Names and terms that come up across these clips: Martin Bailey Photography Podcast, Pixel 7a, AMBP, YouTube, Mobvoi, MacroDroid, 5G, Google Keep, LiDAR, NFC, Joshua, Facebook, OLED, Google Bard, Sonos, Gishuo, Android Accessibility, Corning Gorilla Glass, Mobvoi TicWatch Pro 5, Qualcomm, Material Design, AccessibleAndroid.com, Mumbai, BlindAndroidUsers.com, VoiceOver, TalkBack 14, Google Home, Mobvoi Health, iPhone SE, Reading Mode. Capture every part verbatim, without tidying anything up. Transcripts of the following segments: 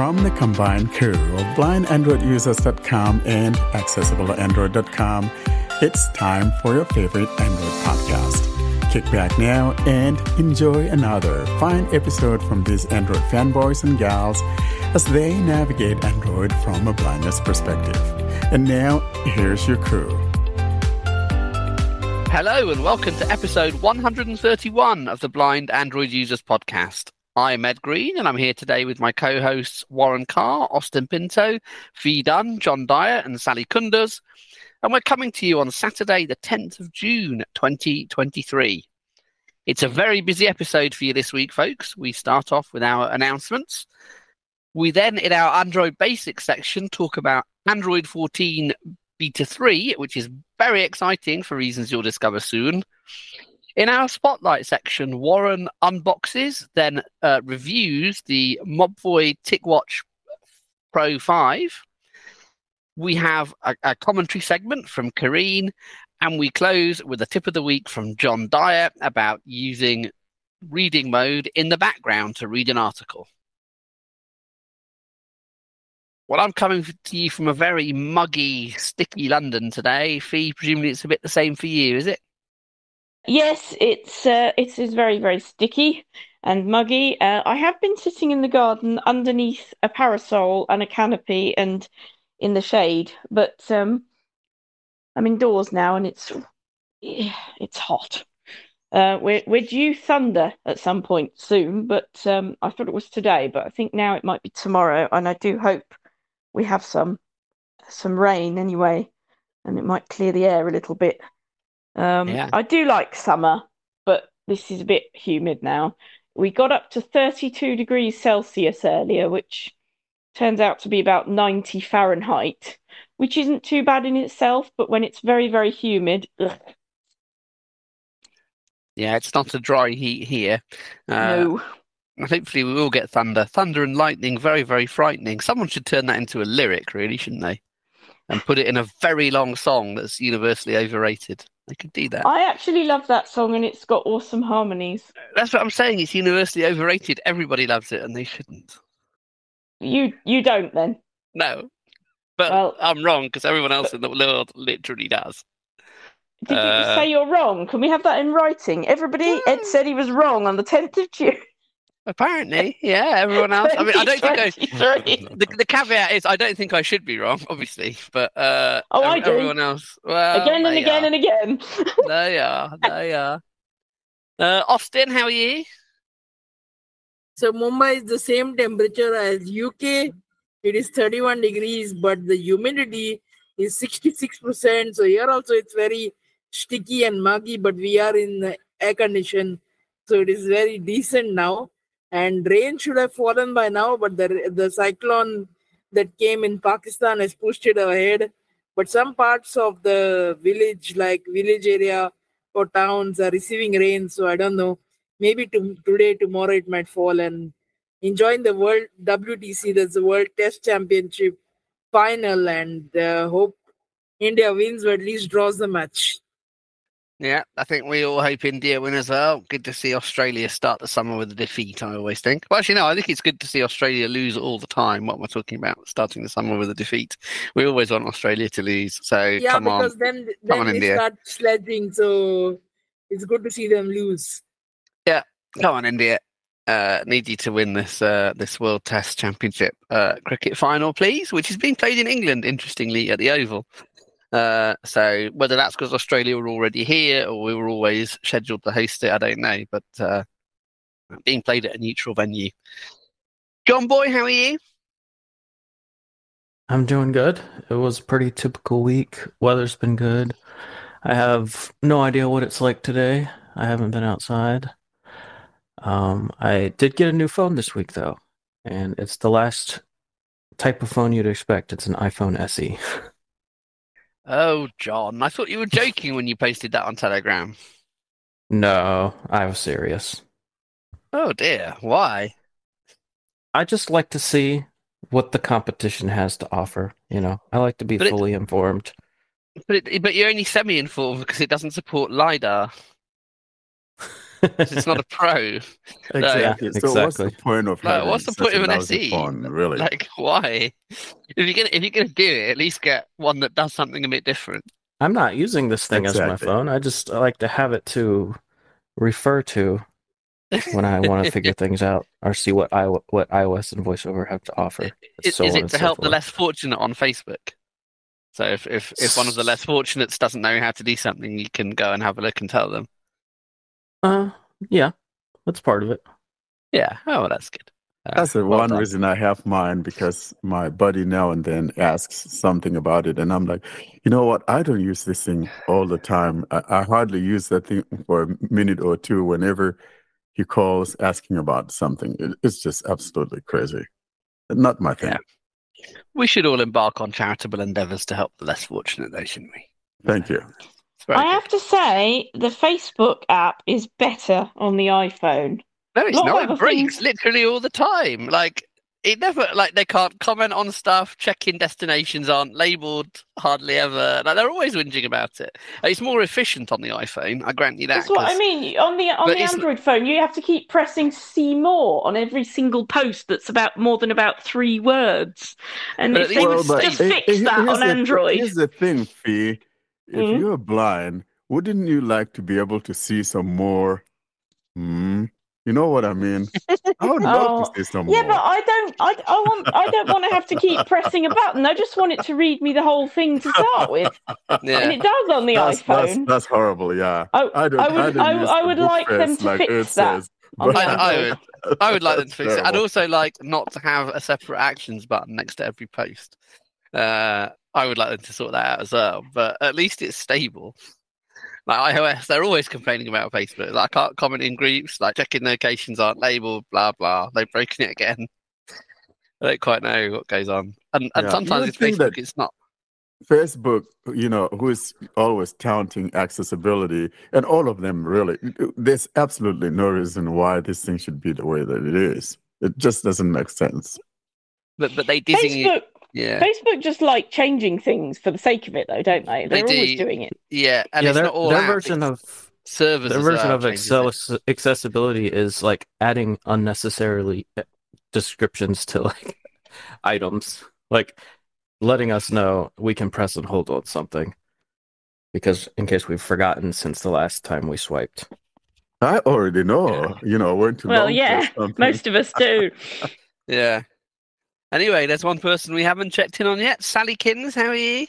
from the combined crew of blind android users dot com and accessible android dot com, it's time for your favorite Android podcast. Kick back now and enjoy another fine episode from these Android fanboys and gals as they navigate Android from a blindness perspective. And now, here's your crew. Hello and welcome to episode one hundred thirty-one of the Blind Android Users Podcast. I'm Ed Green and I'm here today with my co-hosts Warren Carr, Austin Pinto, V Dunn, John Dyer and Sally Kunders. And we're coming to you on Saturday the tenth of June twenty twenty-three. It's a very busy episode for you this week, folks. We start off with our announcements. We then, in our Android Basics section, talk about Android fourteen Beta three, which is very exciting for reasons you'll discover soon. In our Spotlight section, Warren unboxes, then uh, reviews the Mobvoi TicWatch Pro five. We have a, a commentary segment from Karine, and we close with a tip of the week from John Dyer about using reading mode in the background to read an article. Well, I'm coming to you from a very muggy, sticky London today. Fee, presumably it's a bit the same for you, is it? Yes, it's uh, it is very, very sticky and muggy. Uh, I have been sitting in the garden underneath a parasol and a canopy and in the shade, but um, I'm indoors now and it's it's hot. Uh, we're, we're due thunder at some point soon, but um, I thought it was today, but I think now it might be tomorrow, and I do hope we have some some rain anyway, and it might clear the air a little bit. Um, yeah. I do like summer, but this is a bit humid now. We got up to thirty-two degrees Celsius earlier, which turns out to be about ninety Fahrenheit, which isn't too bad in itself, but when it's very, very humid... Ugh. Yeah, it's not a dry heat here. Uh, no. Hopefully we will get thunder. Thunder and lightning, very, very frightening. Someone should turn that into a lyric, really, shouldn't they? And put it in a very long song that's universally overrated. They could do that. I actually love that song, and it's got awesome harmonies. That's what I'm saying. It's universally overrated. Everybody loves it, and they shouldn't. You you don't, then? No. But well, I'm wrong, because everyone else but... in the world literally does. Did uh... you just say you're wrong? Can we have that in writing? Everybody, no. Ed said he was wrong on the tenth of June. Apparently, yeah, everyone else. I mean, I don't think I... The, the caveat is I don't think I should be wrong, obviously, but uh, oh, I do. Everyone else. Well, again and again are. and again. They are, they are. Uh, Austin, how are you? So Mumbai is the same temperature as U K. It is thirty-one degrees, but the humidity is sixty-six percent. So here also it's very sticky and muggy, but we are in air condition, so it is very decent now. And rain should have fallen by now, but the the cyclone that came in Pakistan has pushed it ahead. But some parts of the village, like village area or towns, are receiving rain. So I don't know. Maybe to, today, tomorrow it might fall. And enjoying the World W T C, that's the World Test Championship final. And uh, hope India wins or at least draws the match. Yeah, I think we all hope India win as well. Good to see Australia start the summer with a defeat, I always think. Well, actually, no, I think it's good to see Australia lose all the time. What we're talking about, starting the summer with a defeat. We always want Australia to lose, so yeah, come on. Yeah, because then, then on, they India. Start sledging, so it's good to see them lose. Yeah, come on, India. Uh, need you to win this uh, this World Test Championship uh, cricket final, please, which is being played in England, interestingly, at the Oval. Uh, so whether that's because Australia were already here or we were always scheduled to host it, I don't know. But uh, being played at a neutral venue. John Boy, how are you? I'm doing good. It was a pretty typical week. Weather's been good. I have no idea what it's like today. I haven't been outside. Um, I did get a new phone this week, though. And it's the last type of phone you'd expect. It's an iPhone S E. Oh, John, I thought you were joking when you posted that on Telegram. No, I was serious. Oh, dear. Why? I just like to see what the competition has to offer. You know, I like to be but fully it, informed. But it, but you're only semi-informed because it doesn't support LiDAR. It's not a Pro. Exactly. Like, exactly. So what's the point of like, what's the point of an S E? Phone, really? Like, why? If you're gonna if you're gonna do it, at least get one that does something a bit different. I'm not using this thing exactly. as my phone. I just I like to have it to refer to when I want to figure things out or see what I what iOS and VoiceOver have to offer. Is, so is it to so help forth. the less fortunate on Facebook? So if, if if one of the less fortunates doesn't know how to do something, you can go and have a look and tell them. Uh, yeah, that's part of it. Yeah, oh, well, that's good. Uh, that's the well one done. reason I have mine, because my buddy now and then asks something about it, and I'm like, you know what? I don't use this thing all the time. I, I hardly use that thing for a minute or two whenever he calls asking about something. It, it's just absolutely crazy. Not my thing. Yeah. We should all embark on charitable endeavors to help the less fortunate, though, shouldn't we? Thank you. I good. have to say, the Facebook app is better on the iPhone. No, it's not. It breaks things... literally all the time. Like, it never, like, they can't comment on stuff. Check-in destinations aren't labeled hardly ever. Like, they're always whinging about it. It's more efficient on the iPhone. I grant you that. That's what I mean. On the on the Android it's... phone, you have to keep pressing "see more" on every single post that's about more than about three words. And but if they would well, just fix it, that on the, Android. Here's the thing, Fee. If mm. you're blind, wouldn't you like to be able to see some more? Hmm. You know what I mean? I would love oh. to see some yeah, more. Yeah, but I don't. I, I want. I don't want to have to keep pressing a button. I just want it to read me the whole thing to start with, yeah. and it does on the that's, iPhone. That's, that's horrible. Yeah. I, I, don't, I would. I, I, I would like them to like fix that. Says, but... I, I would. I would like them to fix terrible. it, and also like not to have a separate actions button next to every post. Uh, I would like them to sort that out as well, but at least it's stable. Like iOS, they're always complaining about Facebook. Like, I can't comment in groups, like checking locations aren't labeled, blah, blah. They've broken it again. I don't quite know what goes on. And, and yeah. sometimes it's Facebook, it's not. Facebook, you know, who is always touting accessibility, and all of them really, there's absolutely no reason why this thing should be the way that it is. It just doesn't make sense. But but they dizzy Facebook. Yeah. Facebook just like changing things for the sake of it, though, don't they? They're they do. always doing it. Yeah, and yeah, it's their, not all their version of service. Their version of excel- accessibility is like adding unnecessarily descriptions to like items, like letting us know we can press and hold on something because in case we've forgotten since the last time we swiped. I already know. You know, we're too well. Yeah, most of us do. Yeah. Anyway, there's one person we haven't checked in on yet. Sally Kins, how are you?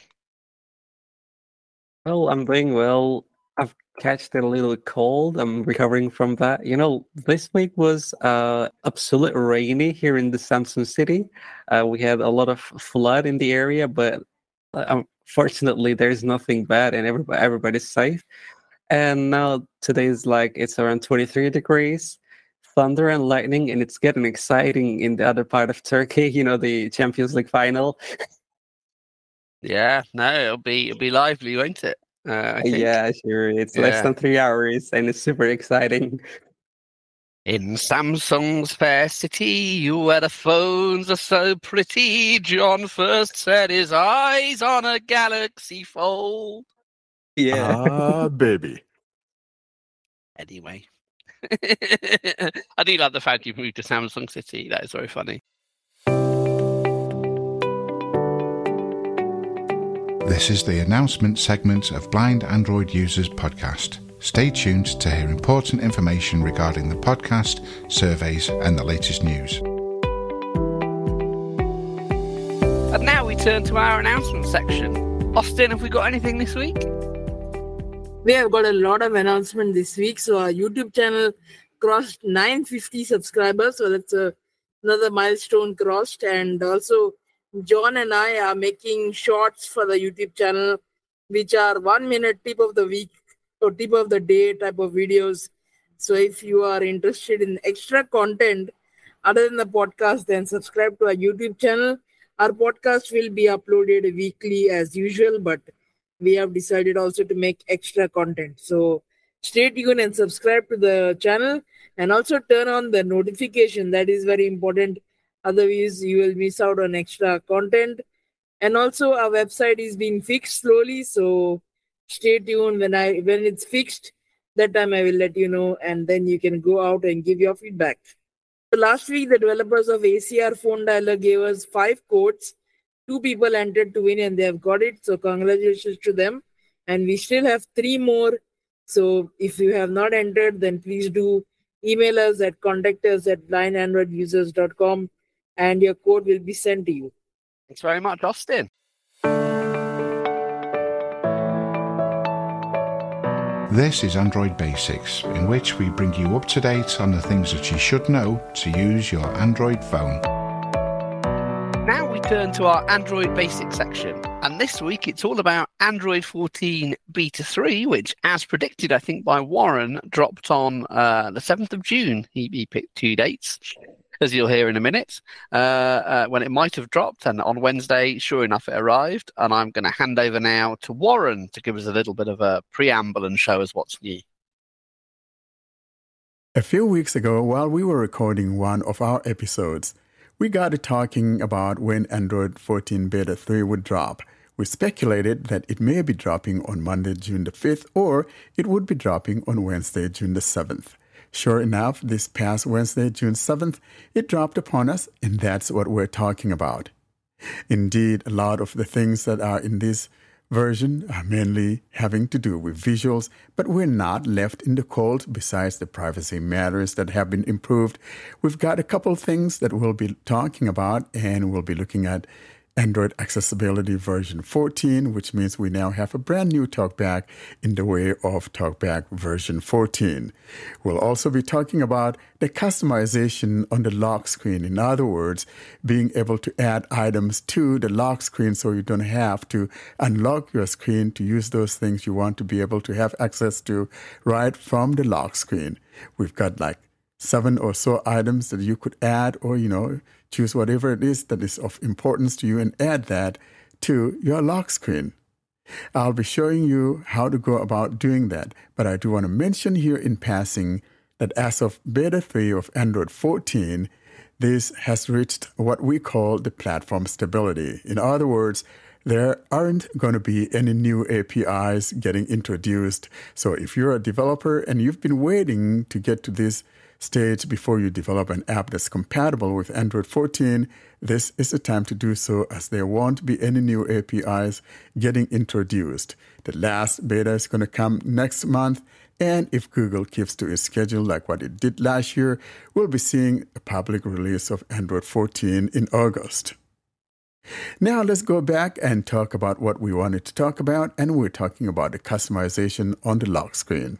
Well, I'm doing well. I've catched a little cold. I'm recovering from that. You know, this week was uh, absolutely rainy here in the Samsung city. Uh, we had a lot of flood in the area, but uh, fortunately, there's nothing bad and everybody, everybody's safe. And now today's like, it's around twenty-three degrees. Thunder and lightning, and it's getting exciting in the other part of Turkey. You know, the Champions League final. Yeah, no, it'll be it'll be lively, won't it? Uh, I think. Yeah, sure. It's yeah. less than three hours, and it's super exciting. In Samsung's fair city, where the phones are so pretty, John first set his eyes on a Galaxy Fold. Yeah, ah, baby. Anyway. I do love the fact you've moved to Samsung City. That is very funny. This is the announcement segment of Blind Android Users Podcast. Stay tuned to hear important information regarding the podcast, surveys, and the latest news. And now we turn to our announcement section. Austin, have we got anything this week? We have got a lot of announcements this week. So our YouTube channel crossed nine hundred fifty subscribers. So that's a, another milestone crossed. And also, John and I are making shorts for the YouTube channel, which are one minute tip of the week or tip of the day type of videos. So if you are interested in extra content other than the podcast, then subscribe to our YouTube channel. Our podcast will be uploaded weekly as usual, but we have decided also to make extra content. So stay tuned and subscribe to the channel and also turn on the notification. That is very important. Otherwise, you will miss out on extra content. And also our website is being fixed slowly. So stay tuned. When I when it's fixed, That time I will let you know, and then you can go out and give your feedback. So last week, the developers of A C R Phone Dialer gave us five codes. Two people entered to win and they have got it. So congratulations to them. And we still have three more. So if you have not entered, then please do email us at contact us at blind android users dot com and your code will be sent to you. Thanks very much, Austin. This is Android Basics, in which we bring you up to date on the things that you should know to use your Android phone. Now we turn to our Android Basics section, and this week it's all about Android fourteen Beta three, which, as predicted, I think by Warren, dropped on uh, the seventh of June. He, he picked two dates, as you'll hear in a minute, uh, uh, when it might have dropped, and on Wednesday, sure enough, it arrived. And I'm going to hand over now to Warren to give us a little bit of a preamble and show us what's new. A few weeks ago, while we were recording one of our episodes, we got to talking about when Android fourteen Beta three would drop. We speculated that it may be dropping on Monday, June the fifth, or it would be dropping on Wednesday, June the seventh. Sure enough, this past Wednesday, June seventh, it dropped upon us, and that's what we're talking about. Indeed, a lot of the things that are in this version are mainly having to do with visuals, but we're not left in the cold. Besides the privacy matters that have been improved, we've got a couple things that we'll be talking about, and we'll be looking at Android Accessibility version fourteen, which means we now have a brand new TalkBack in the way of TalkBack version fourteen. We'll also be talking about the customization on the lock screen. In other words, being able to add items to the lock screen so you don't have to unlock your screen to use those things you want to be able to have access to right from the lock screen. We've got like seven or so items that you could add, or, you know, choose whatever it is that is of importance to you and add that to your lock screen. I'll be showing you how to go about doing that, but I do want to mention here in passing that as of Beta three of Android fourteen, this has reached what we call the platform stability. In other words, there aren't going to be any new A P Is getting introduced. So if you're a developer and you've been waiting to get to this stage before you develop an app that's compatible with Android fourteen, this is the time to do so, as there won't be any new A P Is getting introduced. The last beta is going to come next month, and if Google keeps to its schedule like what it did last year, we'll be seeing a public release of Android fourteen in August. Now let's go back and talk about what we wanted to talk about, and we're talking about the customization on the lock screen.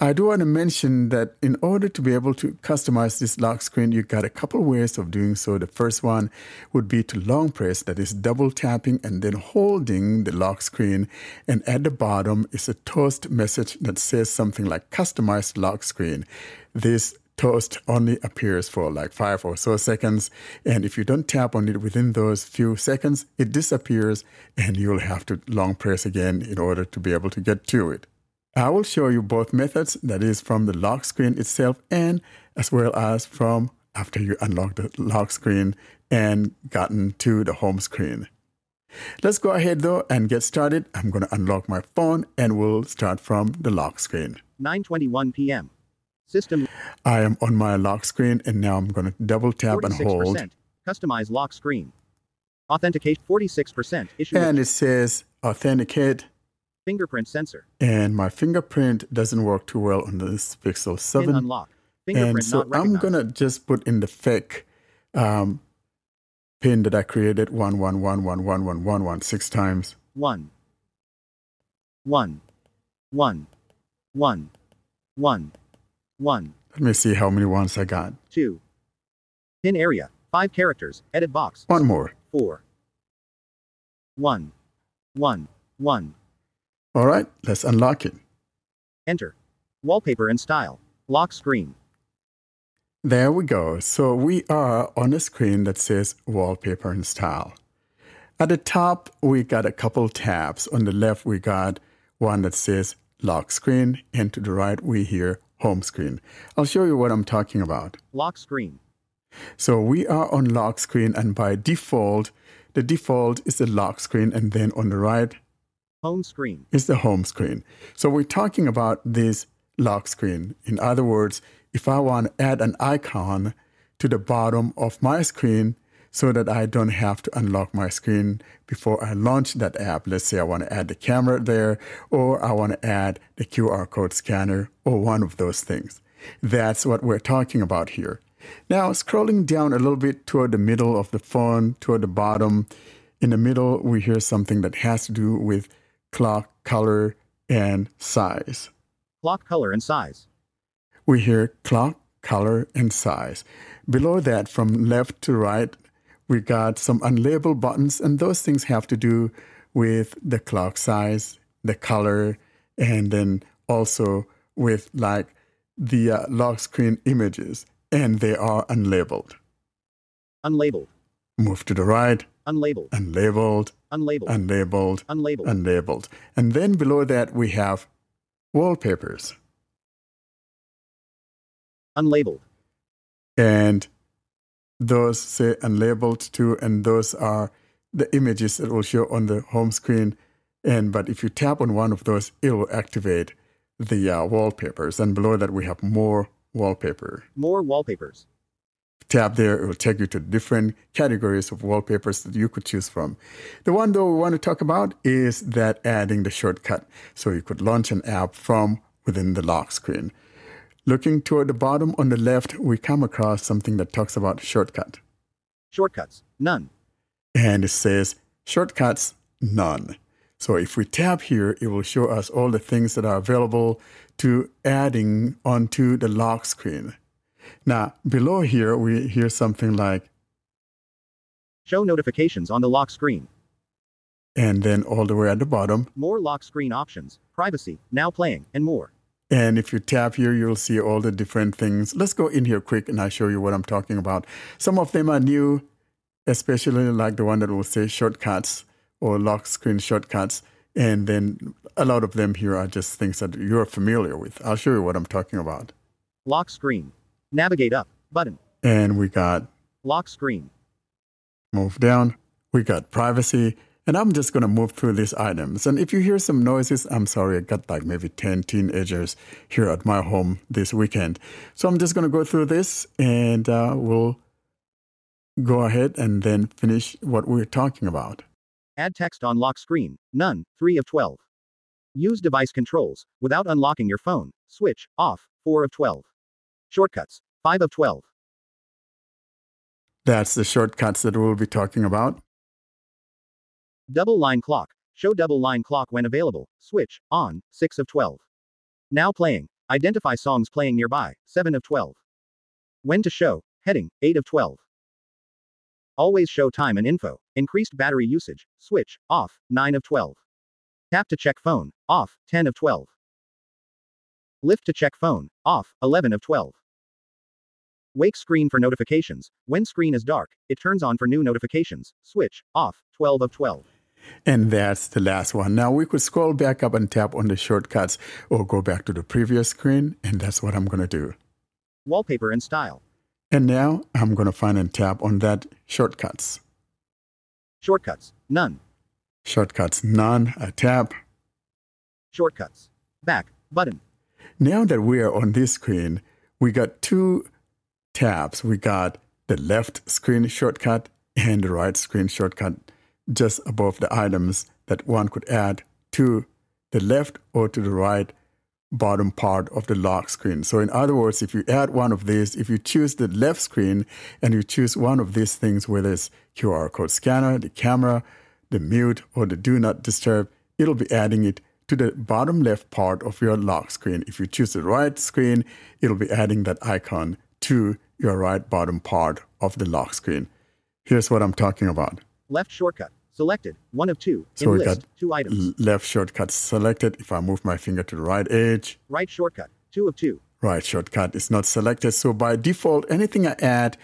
I do want to mention that in order to be able to customize this lock screen, you've got a couple ways of doing so. The first one would be to long press, that is double tapping and then holding the lock screen. And at the bottom is a toast message that says something like customized lock screen. This toast only appears for like five or so seconds. And if you don't tap on it within those few seconds, it disappears and you'll have to long press again in order to be able to get to it. I will show you both methods, that is from the lock screen itself and as well as from after you unlock the lock screen and gotten to the home screen. Let's go ahead though and get started. I'm going to unlock my phone and we'll start from the lock screen. nine twenty-one p.m. System. I am on my lock screen and now I'm going to double tap and hold. forty-six percent Customize lock screen. Authenticate forty-six percent Issue. And it says authenticate. Fingerprint sensor. And my fingerprint doesn't work too well on this Pixel seven. Unlock. Fingerprint and so not I'm going to just put in the fake um, pin that I created one one one one one one one one six times. one one one one one one Let me see how many ones I got. two Pin area. five characters. Edit box. One more. four one one one All right, let's unlock it. Enter. Wallpaper and style. Lock screen. There we go. So we are on a screen that says wallpaper and style. At the top, we got a couple tabs. On the left, we got one that says lock screen. And to the right, we hear home screen. I'll show you what I'm talking about. Lock screen. So we are on lock screen. And by default, the default is the lock screen. And then on the right, Home screen. It's the home screen. So we're talking about this lock screen. In other words, if I want to add an icon to the bottom of my screen so that I don't have to unlock my screen before I launch that app. Let's say I want to add the camera there, or I want to add the Q R code scanner, or one of those things. That's what we're talking about here. Now, scrolling down a little bit toward the middle of the phone, toward the bottom, in the middle, we hear something that has to do with clock, color, and size. Clock, color, and size. We hear clock, color, and size. Below that, from left to right, we got some unlabeled buttons, and those things have to do with the clock size, the color, and then also with like the uh, lock screen images, and they are unlabeled. Unlabeled. Move to the right. Unlabeled. Unlabeled. Unlabeled. Unlabeled. Unlabeled. Unlabeled. And then below that we have wallpapers. Unlabeled. And those say unlabeled too, and those are the images that will show on the home screen. And but if you tap on one of those, it will activate the uh, wallpapers. And below that, we have more wallpaper. More wallpapers. Tap there, it will take you to different categories of wallpapers that you could choose from. The one, though, we want to talk about is that adding the shortcut. So you could launch an app from within the lock screen. Looking toward the bottom on the left, we come across something that talks about shortcut. Shortcuts, none. And it says shortcuts, none. So if we tap here, it will show us all the things that are available to adding onto the lock screen. Now, below here, we hear something like show notifications on the lock screen. And then all the way at the bottom, more lock screen options, privacy, now playing, and more. And if you tap here, you'll see all the different things. Let's go in here quick and I'll show you what I'm talking about. Some of them are new, especially like the one that will say shortcuts or lock screen shortcuts. And then a lot of them here are just things that you're familiar with. I'll show you what I'm talking about. Lock screen. Navigate up button. And we got lock screen. Move down. We got privacy. And I'm just going to move through these items. And if you hear some noises, I'm sorry, I got like maybe ten teenagers here at my home this weekend. So I'm just going to go through this and uh, we'll go ahead and then finish what we're talking about. Add text on lock screen. None. three of twelve. Use device controls without unlocking your phone. Switch off. four of twelve. Shortcuts. five of twelve. That's the shortcuts that we'll be talking about. Double line clock. Show double line clock when available. Switch on. six of twelve. Now playing. Identify songs playing nearby. seven of twelve. When to show. Heading. eight of twelve. Always show time and info. Increased battery usage. Switch off. nine of twelve. Tap to check phone. Off. ten of twelve. Lift to check phone. Off. eleven of twelve. Wake screen for notifications. When screen is dark, it turns on for new notifications. Switch off. twelve of twelve. And that's the last one. Now we could scroll back up and tap on the shortcuts or go back to the previous screen. And that's what I'm going to do. Wallpaper and style. And now I'm going to find and tap on that shortcuts. Shortcuts, none. Shortcuts, none. I tap. Shortcuts, back button. Now that we are on this screen, we got two tabs. We got the left screen shortcut and the right screen shortcut. Just above the items that one could add to the left or to the right bottom part of the lock screen. So in other words, if you add one of these, if you choose the left screen and you choose one of these things, whether it's Q R code scanner, the camera, the mute, or the do not disturb, it'll be adding it to the bottom left part of your lock screen. If you choose the right screen, it'll be adding that icon to your right bottom part of the lock screen. Here's what I'm talking about. Left shortcut. Selected, one of two, so in list, two items. Left shortcut selected. If I move my finger to the right edge. Right shortcut, two of two. Right shortcut is not selected. So by default, anything I add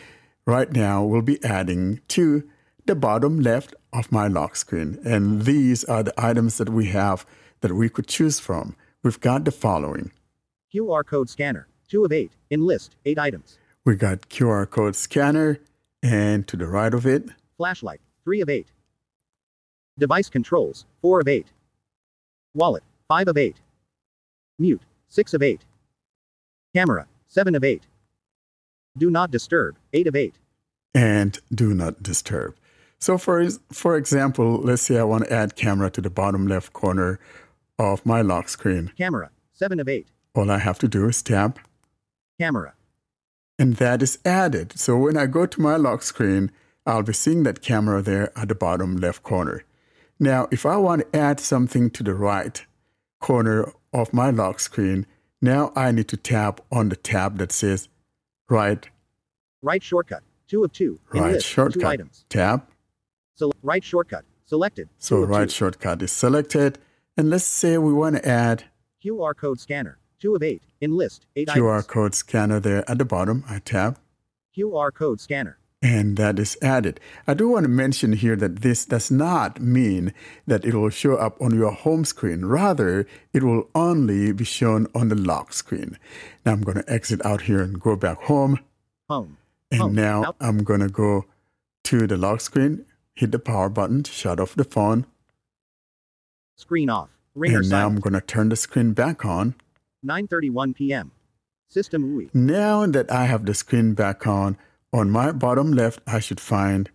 right now will be adding to the bottom left of my lock screen. And these are the items that we have that we could choose from. We've got the following. Q R code scanner, two of eight, in list, eight items. We got Q R code scanner, and to the right of it. Flashlight, three of eight. Device controls, four of eight. Wallet, five of eight. Mute, six of eight. Camera, seven of eight. Do not disturb, eight of eight. And do not disturb. So for, for example, let's say I want to add camera to the bottom left corner of my lock screen. Camera, seven of eight. All I have to do is tap camera. And that is added. So when I go to my lock screen, I'll be seeing that camera there at the bottom left corner. Now, if I want to add something to the right corner of my lock screen, now I need to tap on the tab that says right. Right shortcut, two of two. Right shortcut, two items. Tap. So right shortcut, selected. So right shortcut is selected. And let's say we want to add Q R code scanner, two of eight, in list, eight items. Q R code scanner there at the bottom, I tap. Q R code scanner. And that is added. I do want to mention here that this does not mean that it will show up on your home screen. Rather, it will only be shown on the lock screen. Now I'm going to exit out here and go back home. Home. And home. Now out. I'm going to go to the lock screen, hit the power button to shut off the phone. Screen off. Ringer and now silent. I'm going to turn the screen back on. nine thirty-one p.m. System U I. Now that I have the screen back on, on my bottom left, I should find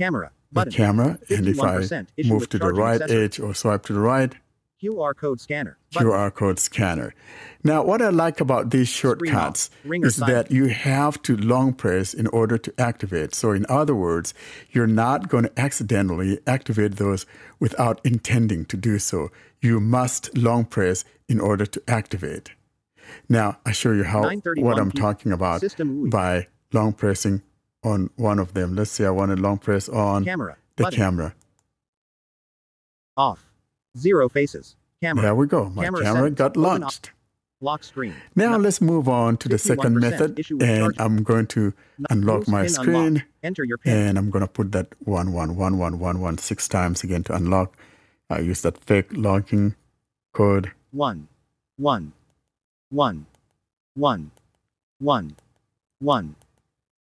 camera, button, the camera, and if I move to the right accessory. edge or swipe to the right, Q R code scanner. Button. Q R code scanner. Now, what I like about these shortcuts is silent. that you have to long press in order to activate. So in other words, you're not going to accidentally activate those without intending to do so. You must long press in order to activate. Now, I show you how what I'm talking about by long pressing on one of them. Let's say I want to long press on camera, the button. camera. Off. Zero faces. Camera. There we go. My camera, camera got launched. Lock screen. Now Not. let's move on to the second method. And I'm going to Not. unlock my screen. Unlock. Enter your pin. And I'm going to put that one, one, one, one, one, one, six times again to unlock. I use that fake locking code. One, one, one, one, one, one.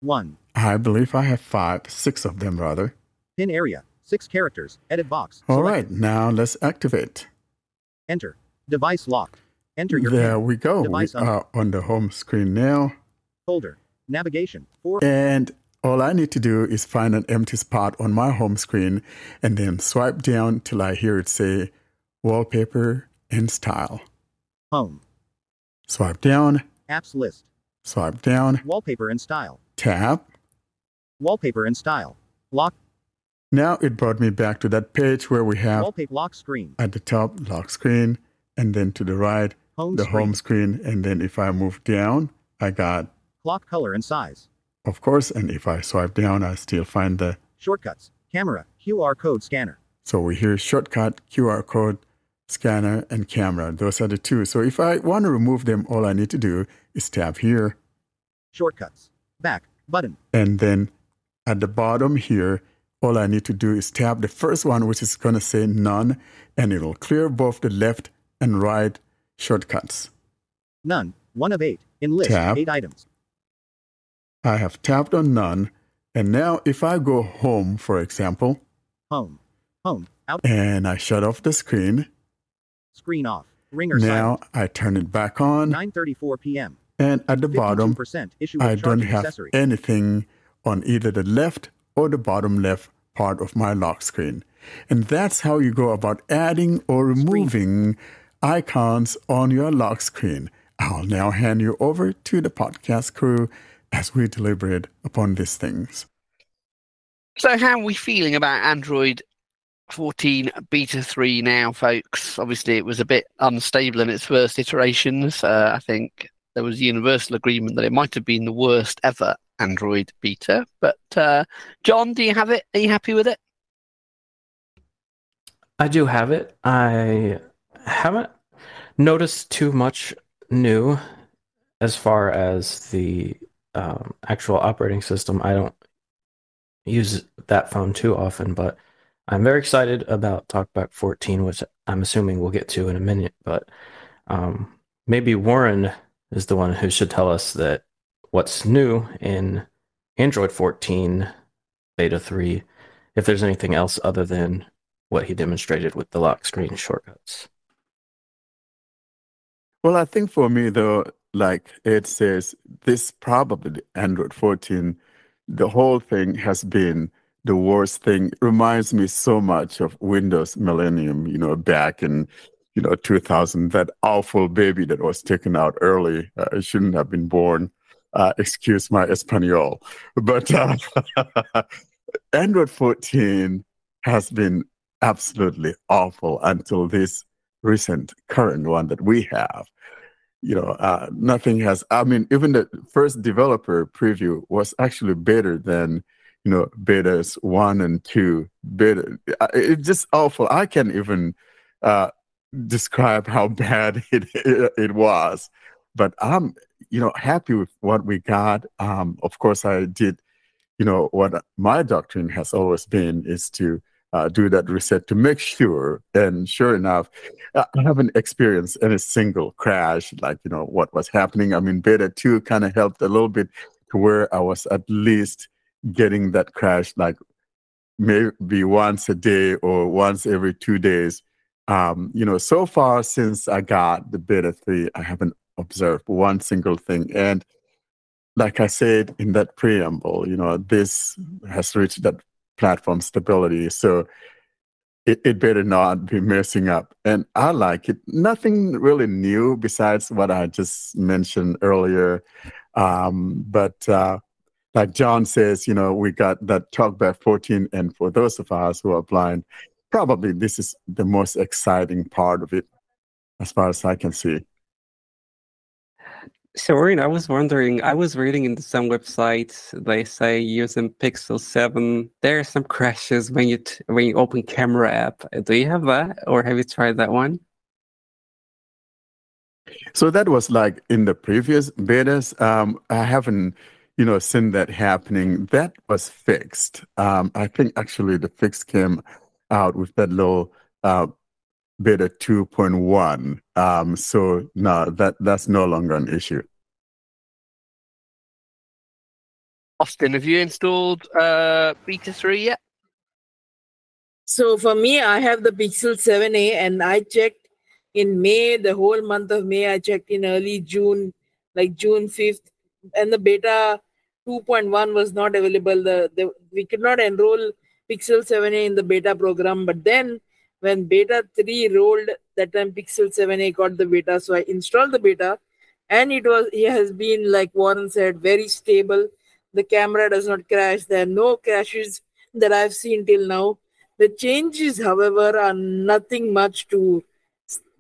One. I believe I have five, six of them rather. Pin area, six characters, edit box. All selected. right, now let's activate. Enter. Device locked. Enter your There pin. we go. Device we unlocked. are on the home screen now. Folder. Navigation. Four. And all I need to do is find an empty spot on my home screen and then swipe down till I hear it say wallpaper and style. Home. Swipe down. Apps list. Swipe down. Wallpaper and style. Tap. Wallpaper and style. Lock. Now it brought me back to that page where we have wallpaper lock screen. At the top, lock screen, and then to the right, home the screen. home screen. And then if I move down, I got clock color and size. Of course, and if I swipe down, I still find the shortcuts, camera, Q R code scanner. So we hear shortcut, Q R code scanner, and camera. Those are the two. So if I want to remove them, all I need to do is tap here. Shortcuts. Back. Button. And then at the bottom here, all I need to do is tap the first one, which is going to say none, and it'll clear both the left and right shortcuts. None. One of eight. In list. Tap. Eight items. I have tapped on none. And now if I go home, for example. Home. Home. Out. And I shut off the screen. Screen off. Ringer now silent. I turn it back on. nine thirty-four p.m. And at the bottom, I don't have accessory. anything on either the left or the bottom left part of my lock screen. And that's how you go about adding or removing screen. icons on your lock screen. I'll now hand you over to the podcast crew as we deliberate upon these things. So how are we feeling about Android fourteen Beta three now, folks? Obviously, it was a bit unstable in its first iterations, uh, I think. There was universal agreement that it might have been the worst ever Android beta. But uh, John, do you have it? Are you happy with it? I do have it. I haven't noticed too much new as far as the um, actual operating system. I don't use that phone too often, but I'm very excited about TalkBack fourteen, which I'm assuming we'll get to in a minute. But um, maybe Warren is the one who should tell us that what's new in Android fourteen Beta three, if there's anything else other than what he demonstrated with the lock screen shortcuts? Well, I think for me, though, like it says, this probably Android fourteen, the whole thing has been the worst thing. It reminds me so much of Windows Millennium, you know, back in, you know, two thousand, that awful baby that was taken out early. Uh, it shouldn't have been born. Uh, excuse my Espanol. But uh, Android fourteen has been absolutely awful until this recent current one that we have. You know, uh, nothing has, I mean, even the first developer preview was actually better than, you know, betas one and two. Beta, it's just awful. I can't even uh, describe how bad it it was. But I'm, you know, happy with what we got. Um, of course, I did, you know, what my doctrine has always been is to Uh, do that reset to make sure, and sure enough, I haven't experienced any single crash, like, you know, what was happening. I mean, beta two kind of helped a little bit to where I was at least getting that crash, like maybe once a day or once every two days. Um, you know, so far since I got the beta three, I haven't observed one single thing. And like I said in that preamble, you know, this has reached that platform stability, so it, it better not be messing up. And I like it. Nothing really new besides what I just mentioned earlier. Um, but uh, like John says, you know, we got that TalkBack fourteen, and for those of us who are blind, probably this is the most exciting part of it, as far as I can see. So, Karine, I was wondering, I was reading in some websites, they say using Pixel seven, there are some crashes when you t- when you open camera app. Do you have that, or have you tried that one? So that was like in the previous betas. Um, I haven't, you know, seen that happening. That was fixed. Um, I think actually the fix came out with that little uh beta two point one. Um, so no, that, that's no longer an issue. Austin, have you installed uh, beta three yet? So for me, I have the Pixel seven a, and I checked in May, the whole month of May. I checked in early June, like June fifth, and the beta two point one was not available. The, the we could not enroll Pixel seven a in the beta program, but then when beta three rolled, that time Pixel seven a got the beta, so I installed the beta, and it was it has been, like Warren said, very stable. The camera does not crash. There are no crashes that I've seen till now. The changes, however, are nothing much to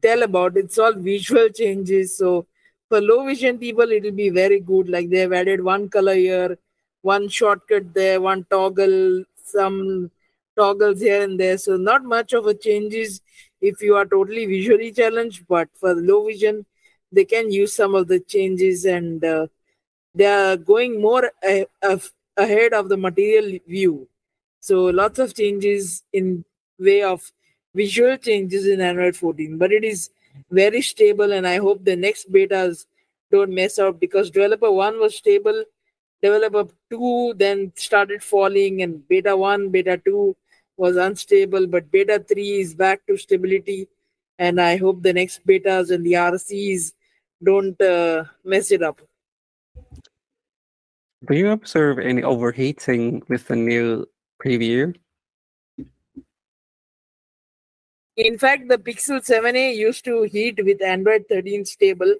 tell about. It's all visual changes, so for low vision people, it'll be very good. Like they've added one color here, one shortcut there, one toggle, some toggles here and there, so not much of a changes if you are totally visually challenged, but for low vision, they can use some of the changes, and uh, they are going more a- a- ahead of the material view. So lots of changes in way of visual changes in Android fourteen, but it is very stable, and I hope the next betas don't mess up, because developer one was stable, developer two then started falling, and beta one, beta two was unstable, but beta three is back to stability, and I hope the next betas and the R Cs don't uh, mess it up. Do you observe any overheating with the new preview? In fact, the Pixel seven a used to heat with Android thirteen stable.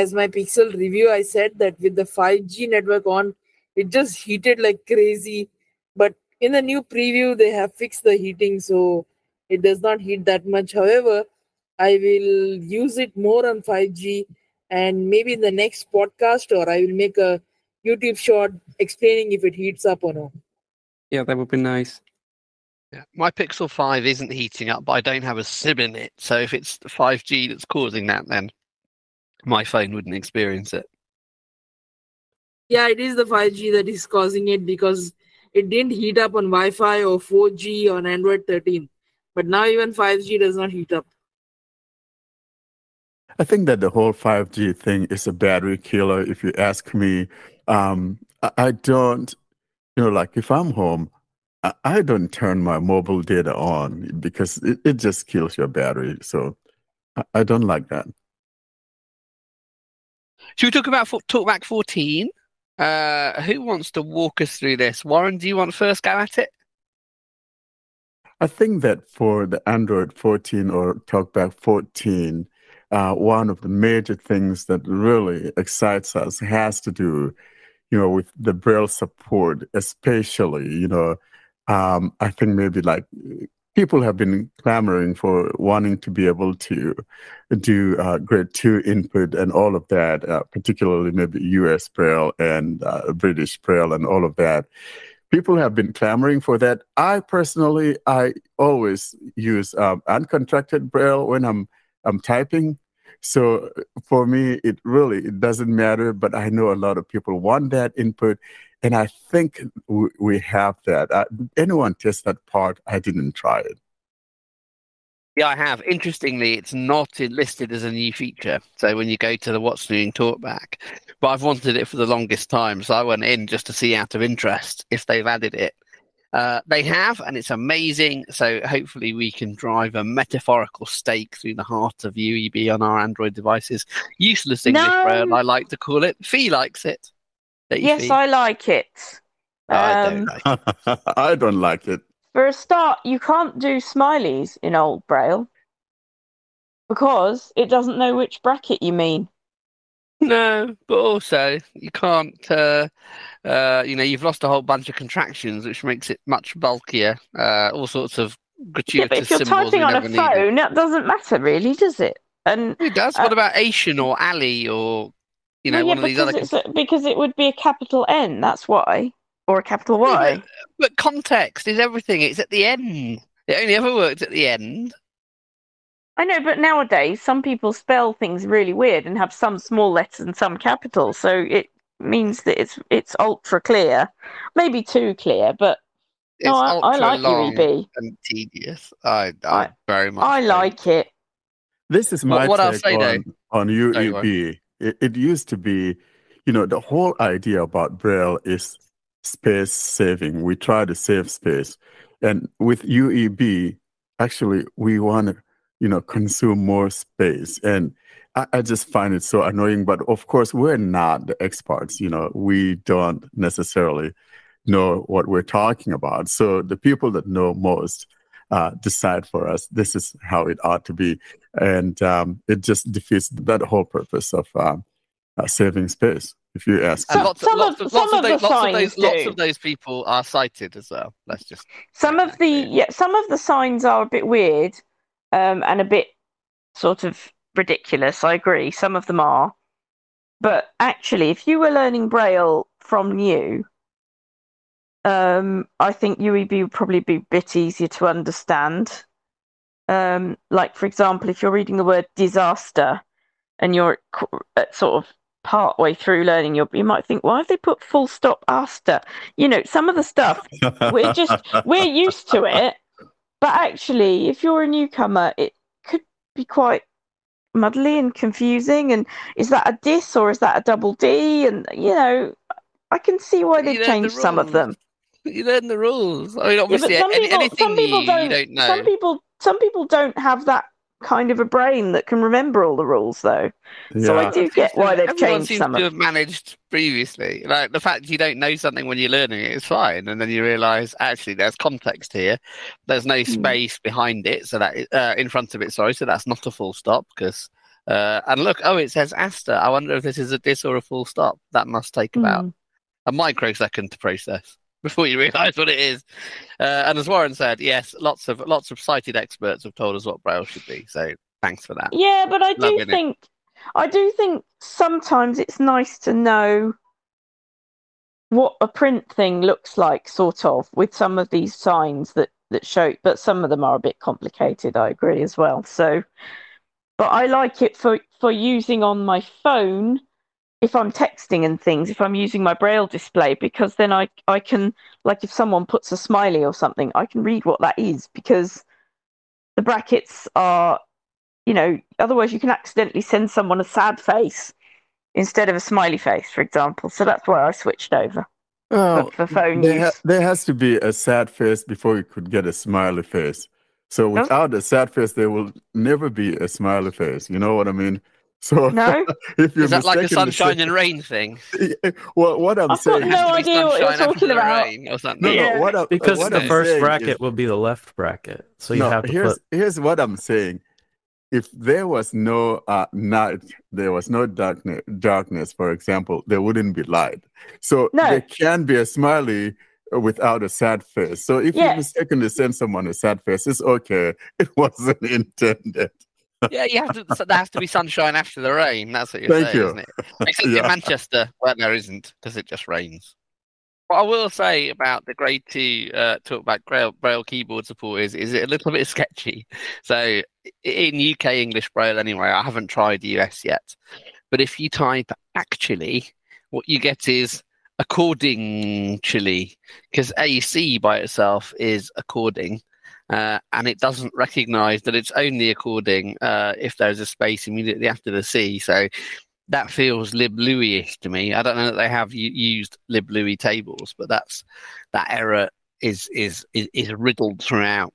As my Pixel review, I said that with the five G network on, it just heated like crazy. But in the new preview, they have fixed the heating, so it does not heat that much. However, I will use it more on five G, and maybe in the next podcast, or I will make a YouTube short explaining if it heats up or not. Yeah, that would be nice. Yeah. My Pixel five isn't heating up, but I don't have a SIM in it. So if it's the five G that's causing that, then my phone wouldn't experience it. Yeah, it is the five G that is causing it, because it didn't heat up on Wi-Fi or four G on Android thirteen. But now even five G does not heat up. I think that the whole five G thing is a battery killer, if you ask me. Um, I don't, you know, like if I'm home, I don't turn my mobile data on because it, it just kills your battery. So I, I don't like that. Should we talk about TalkBack fourteen? Uh, who wants to walk us through this? Warren, do you want to first go at it? I think that for the Android fourteen or TalkBack fourteen, uh, one of the major things that really excites us has to do, you know, with the Braille support, especially, you know, um, I think maybe like people have been clamoring for wanting to be able to do uh, grade two input and all of that, uh, particularly maybe U S Braille and uh, British Braille and all of that. People have been clamoring for that. I personally, I always use um, uncontracted Braille when I'm I'm typing. So for me, it really it doesn't matter. But I know a lot of people want that input, and I think w- we have that. Uh, anyone test that part? I didn't try it. Yeah, I have. Interestingly, it's not listed as a new feature. So when you go to the What's New in TalkBack, but I've wanted it for the longest time. So I went in just to see out of interest if they've added it. Uh, they have, and it's amazing. So hopefully we can drive a metaphorical stake through the heart of U E B on our Android devices. Useless English no. Braille, I like to call it. Fee likes it. Yes, Fee. I like it. I um, don't like it. I don't like it. For a start, you can't do smileys in old Braille because it doesn't know which bracket you mean. No, but also you can't, uh, uh, you know, you've lost a whole bunch of contractions, which makes it much bulkier. Uh, all sorts of gratuitous symbols. Yeah, but if you're typing on a phone, that doesn't matter really, does it? And it does. Uh, what about Asian or Ali or, you know, well, yeah, one of these other... A, because it would be a capital N, that's why. Or a capital Y. Yeah, but context is everything. It's at the end. It only ever worked at the end. I know, but nowadays some people spell things really weird and have some small letters and some capital, so it means that it's it's ultra clear, maybe too clear. But it's no, I, I like U E B and tedious. I, I, I very much. I like think. it. This is my well, what take on, on U E B. It, it used to be, you know, the whole idea about Braille is space saving. We try to save space, and with U E B, actually, we want to. you know, consume more space. And I, I just find it so annoying. But of course, we're not the experts. You know, we don't necessarily know what we're talking about. So the people that know most uh, decide for us, this is how it ought to be. And um, it just defeats that whole purpose of um, uh, saving space, if you ask. So, lots, some lots of, of, lots some of, those, of the lots signs of those, lots of those people are cited as well. Let's just... Some of the, yeah, some of the signs are a bit weird. Um, and a bit sort of ridiculous, I agree. Some of them are. But actually, if you were learning Braille from new, um, I think U E B would probably be a bit easier to understand. Um, like, for example, if you're reading the word disaster and you're at sort of partway through learning, your, you might think, why have they put full stop after? You know, some of the stuff, we're just, we're used to it. But actually, if you're a newcomer, it could be quite muddly and confusing. And is that a dis or is that a double D? And, you know, I can see why they've changed the some of them. You learn the rules. I mean, obviously, yeah, some any, people, anything some people you, don't, you don't know. Some people, some people don't have that kind of a brain that can remember all the rules, though. Yeah. So I do get why they've Everyone changed seems some to of them. Managed previously, like the fact you don't know something when you're learning it is fine, and then you realise actually there's context here. There's no space mm. behind it, so that uh, in front of it, sorry, so that's not a full stop. Because uh, and look, oh, it says Asta. I wonder if this is a dis or a full stop. That must take mm. about a microsecond to process before you realise what it is. Uh, and as Warren said, yes, lots of lots of cited experts have told us what Braille should be. So thanks for that. Yeah, but I Loving do think it. I do think sometimes it's nice to know what a print thing looks like, sort of, with some of these signs that, that show, but some of them are a bit complicated, I agree as well. So but I like it for, for using on my phone. If I'm texting and things, if I'm using my Braille display, because then I I can, like if someone puts a smiley or something, I can read what that is because the brackets are, you know, otherwise you can accidentally send someone a sad face instead of a smiley face, for example. So that's why I switched over. oh, for, for phone there use. Ha- there has to be a sad face before you could get a smiley face. So without oh. a sad face, there will never be a smiley face. You know what I mean? So no? if you're Is that like a sunshine and rain thing? Yeah, well, what I'm I've saying... I've got no idea what you're talking about. Or something. No, yeah. no, what I, because what the I'm first bracket is, will be the left bracket. So you no, have to here's, put... Here's what I'm saying. If there was no uh, night, there was no darkness, darkness, for example, there wouldn't be light. So no. there can be a smiley without a sad face. So if yeah. you mistakenly send someone a sad face, it's okay. It wasn't intended. Yeah, you have to, there has to be sunshine after the rain. That's what you're Thank saying, you. Isn't it? Except yeah. in Manchester, where there isn't, because it just rains. What I will say about the Grade Two uh, TalkBack Braille, Braille keyboard support is, is it a little bit sketchy. So in U K English Braille, anyway, I haven't tried U S yet. But if you type actually, what you get is according chili, because A C by itself is according. Uh, and it doesn't recognize that it's only according uh, if there's a space immediately after the C. So that feels Liblouis to me. I don't know that they have u- used Liblouis tables, but that's that error is is is, is riddled throughout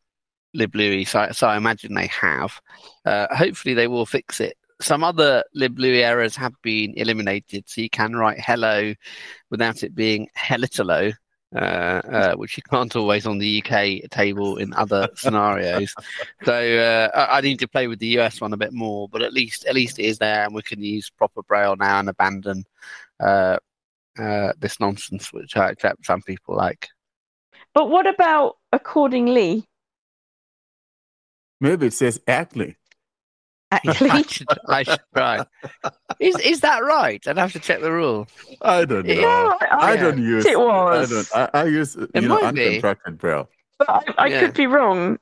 Liblouis. So, so I imagine they have. Uh, hopefully they will fix it. Some other Liblouis errors have been eliminated, so you can write hello without it being helitolo. Uh, uh, which you can't always on the U K table in other scenarios. So uh, I, I need to play with the U S one a bit more, but at least at least it is there, and we can use proper Braille now and abandon uh, uh, this nonsense, which I accept some people like. But what about accordingly? Maybe it says actly. Actually, I should, I should try. Is is that right? I'd have to check the rule. I don't know. Yeah, I, I don't use it. Was. I don't. I, I use it you know, uncontracted Braille. But I, I yeah. could be wrong.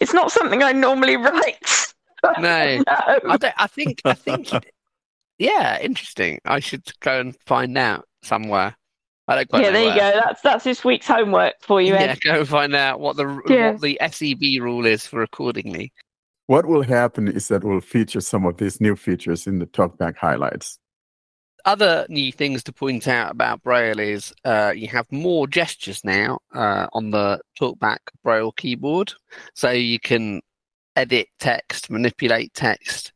It's not something I normally write. No, no. I don't. I think. I think. Yeah, interesting. I should go and find out somewhere. I don't quite yeah, know there where. You go. That's that's this week's homework for you, Ed. Yeah, go and find out what the yeah. what the S E B rule is for accordingly. What will happen is that we'll feature some of these new features in the TalkBack highlights. Other new things to point out about Braille is uh, you have more gestures now uh, on the TalkBack Braille keyboard. So you can edit text, manipulate text,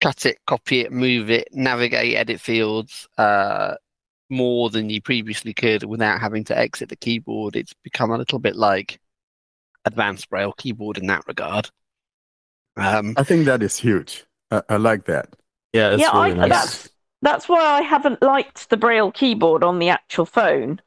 cut it, copy it, move it, navigate, edit fields, uh, more than you previously could without having to exit the keyboard. It's become a little bit like advanced Braille keyboard in that regard. Um, I think that is huge. I, I like that. Yeah, yeah, really I, nice. that's that's why I haven't liked the Braille keyboard on the actual phone,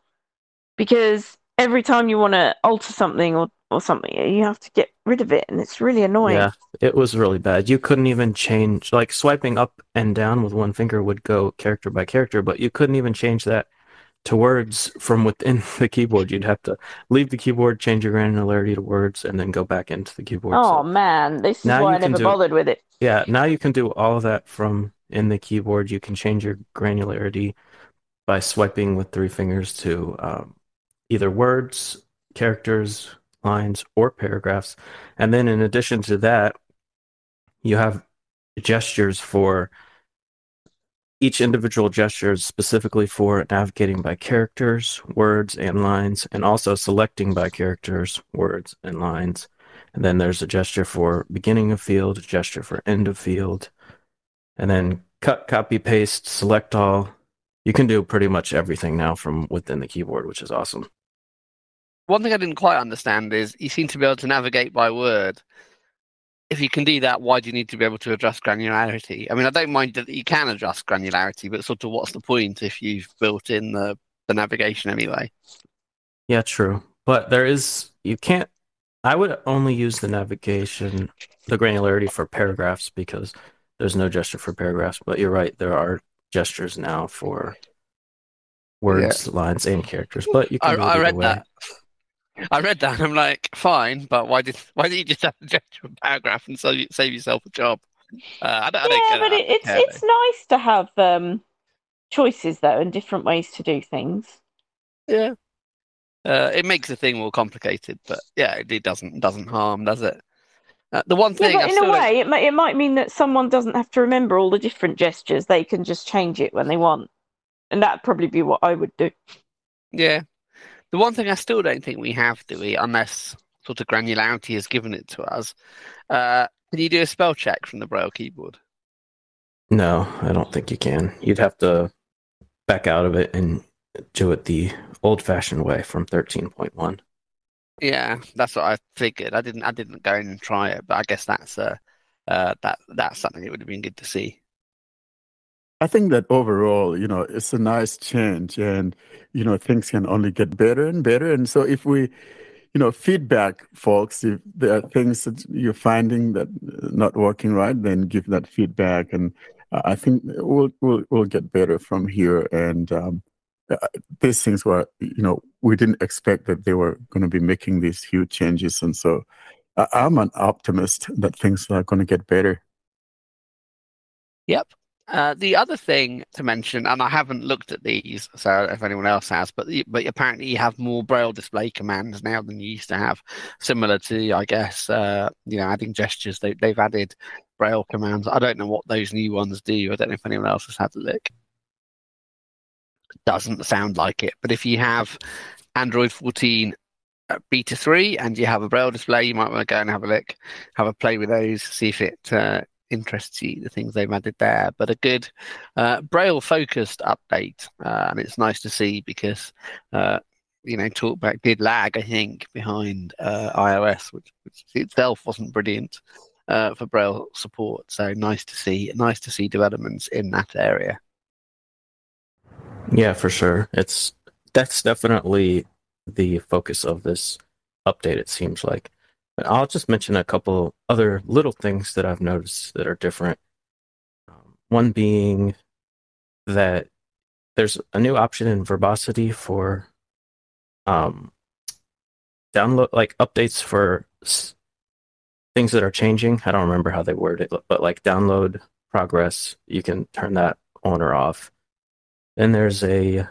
because every time you want to alter something or, or something, you have to get rid of it, and it's really annoying. Yeah, it was really bad. You couldn't even change, like swiping up and down with one finger would go character by character, but you couldn't even change that to words from within the keyboard. You'd have to leave the keyboard, change your granularity to words, and then go back into the keyboard. Oh, so man, this is why I never bothered with it. Yeah, now you can do all that from in the keyboard. You can change your granularity by swiping with three fingers to um, either words, characters, lines, or paragraphs. And then in addition to that, you have gestures for each individual gesture is specifically for navigating by characters, words, and lines, and also selecting by characters, words, and lines. And then there's a gesture for beginning of field, a gesture for end of field, and then cut, copy, paste, select all. You can do pretty much everything now from within the keyboard, which is awesome. One thing I didn't quite understand is you seem to be able to navigate by word. If you can do that, why do you need to be able to adjust granularity? I mean, I don't mind that you can adjust granularity, but sort of what's the point if you've built in the, the navigation anyway? Yeah, true. But there is, you can't, I would only use the navigation, the granularity for paragraphs, because there's no gesture for paragraphs. But you're right, there are gestures now for words, yeah. lines, and characters. But you can I, I read way. that. I read that and I'm like, fine, but why did why didn't you just have to gesture a paragraph and so you save yourself a job? Uh, I don't, yeah, I don't but it, it's care, it's though. nice to have um, choices though and different ways to do things. Yeah, uh, it makes the thing more complicated, but yeah, it, it doesn't doesn't harm, does it? Uh, the one thing, yeah, but in a way, of... it may, it might mean that someone doesn't have to remember all the different gestures; they can just change it when they want, and that'd probably be what I would do. Yeah. The one thing I still don't think we have, do we, unless sort of granularity has given it to us, uh, can you do a spell check from the Braille keyboard? No, I don't think you can. You'd have to back out of it and do it the old-fashioned way from thirteen point one. Yeah, that's what I figured. I didn't. I didn't go in and try it, but I guess that's uh, uh, that that's something that would have been good to see. I think that overall, you know, it's a nice change, and you know, things can only get better and better. And so, if we, you know, feedback, folks, if there are things that you're finding that not working right, then give that feedback, and uh, I think we'll we'll we'll get better from here. And um, these things were, you know, we didn't expect that they were going to be making these huge changes, and so uh, I'm an optimist that things are going to get better. Yep. Uh, the other thing to mention, and I haven't looked at these, so I don't know if anyone else has, but but apparently you have more Braille display commands now than you used to have. Similar to, I guess, uh, you know, adding gestures, they, they've added Braille commands. I don't know what those new ones do. I don't know if anyone else has had a look. Doesn't sound like it. But if you have Android fourteen Beta three and you have a Braille display, you might want to go and have a look, have a play with those, see if it Uh, interests you, the things they've added there. But a good uh, Braille focused update, uh, and it's nice to see because uh, you know, TalkBack did lag, I think, behind uh, iOS, which, which itself wasn't brilliant uh, for Braille support. So nice to see, nice to see developments in that area. Yeah, for sure. It's that's definitely the focus of this update, it seems like. I'll just mention a couple other little things that I've noticed that are different. Um, one being that there's a new option in Verbosity for um, download, like updates for s- things that are changing. I don't remember how they word it, but like download progress, you can turn that on or off. Then there's a,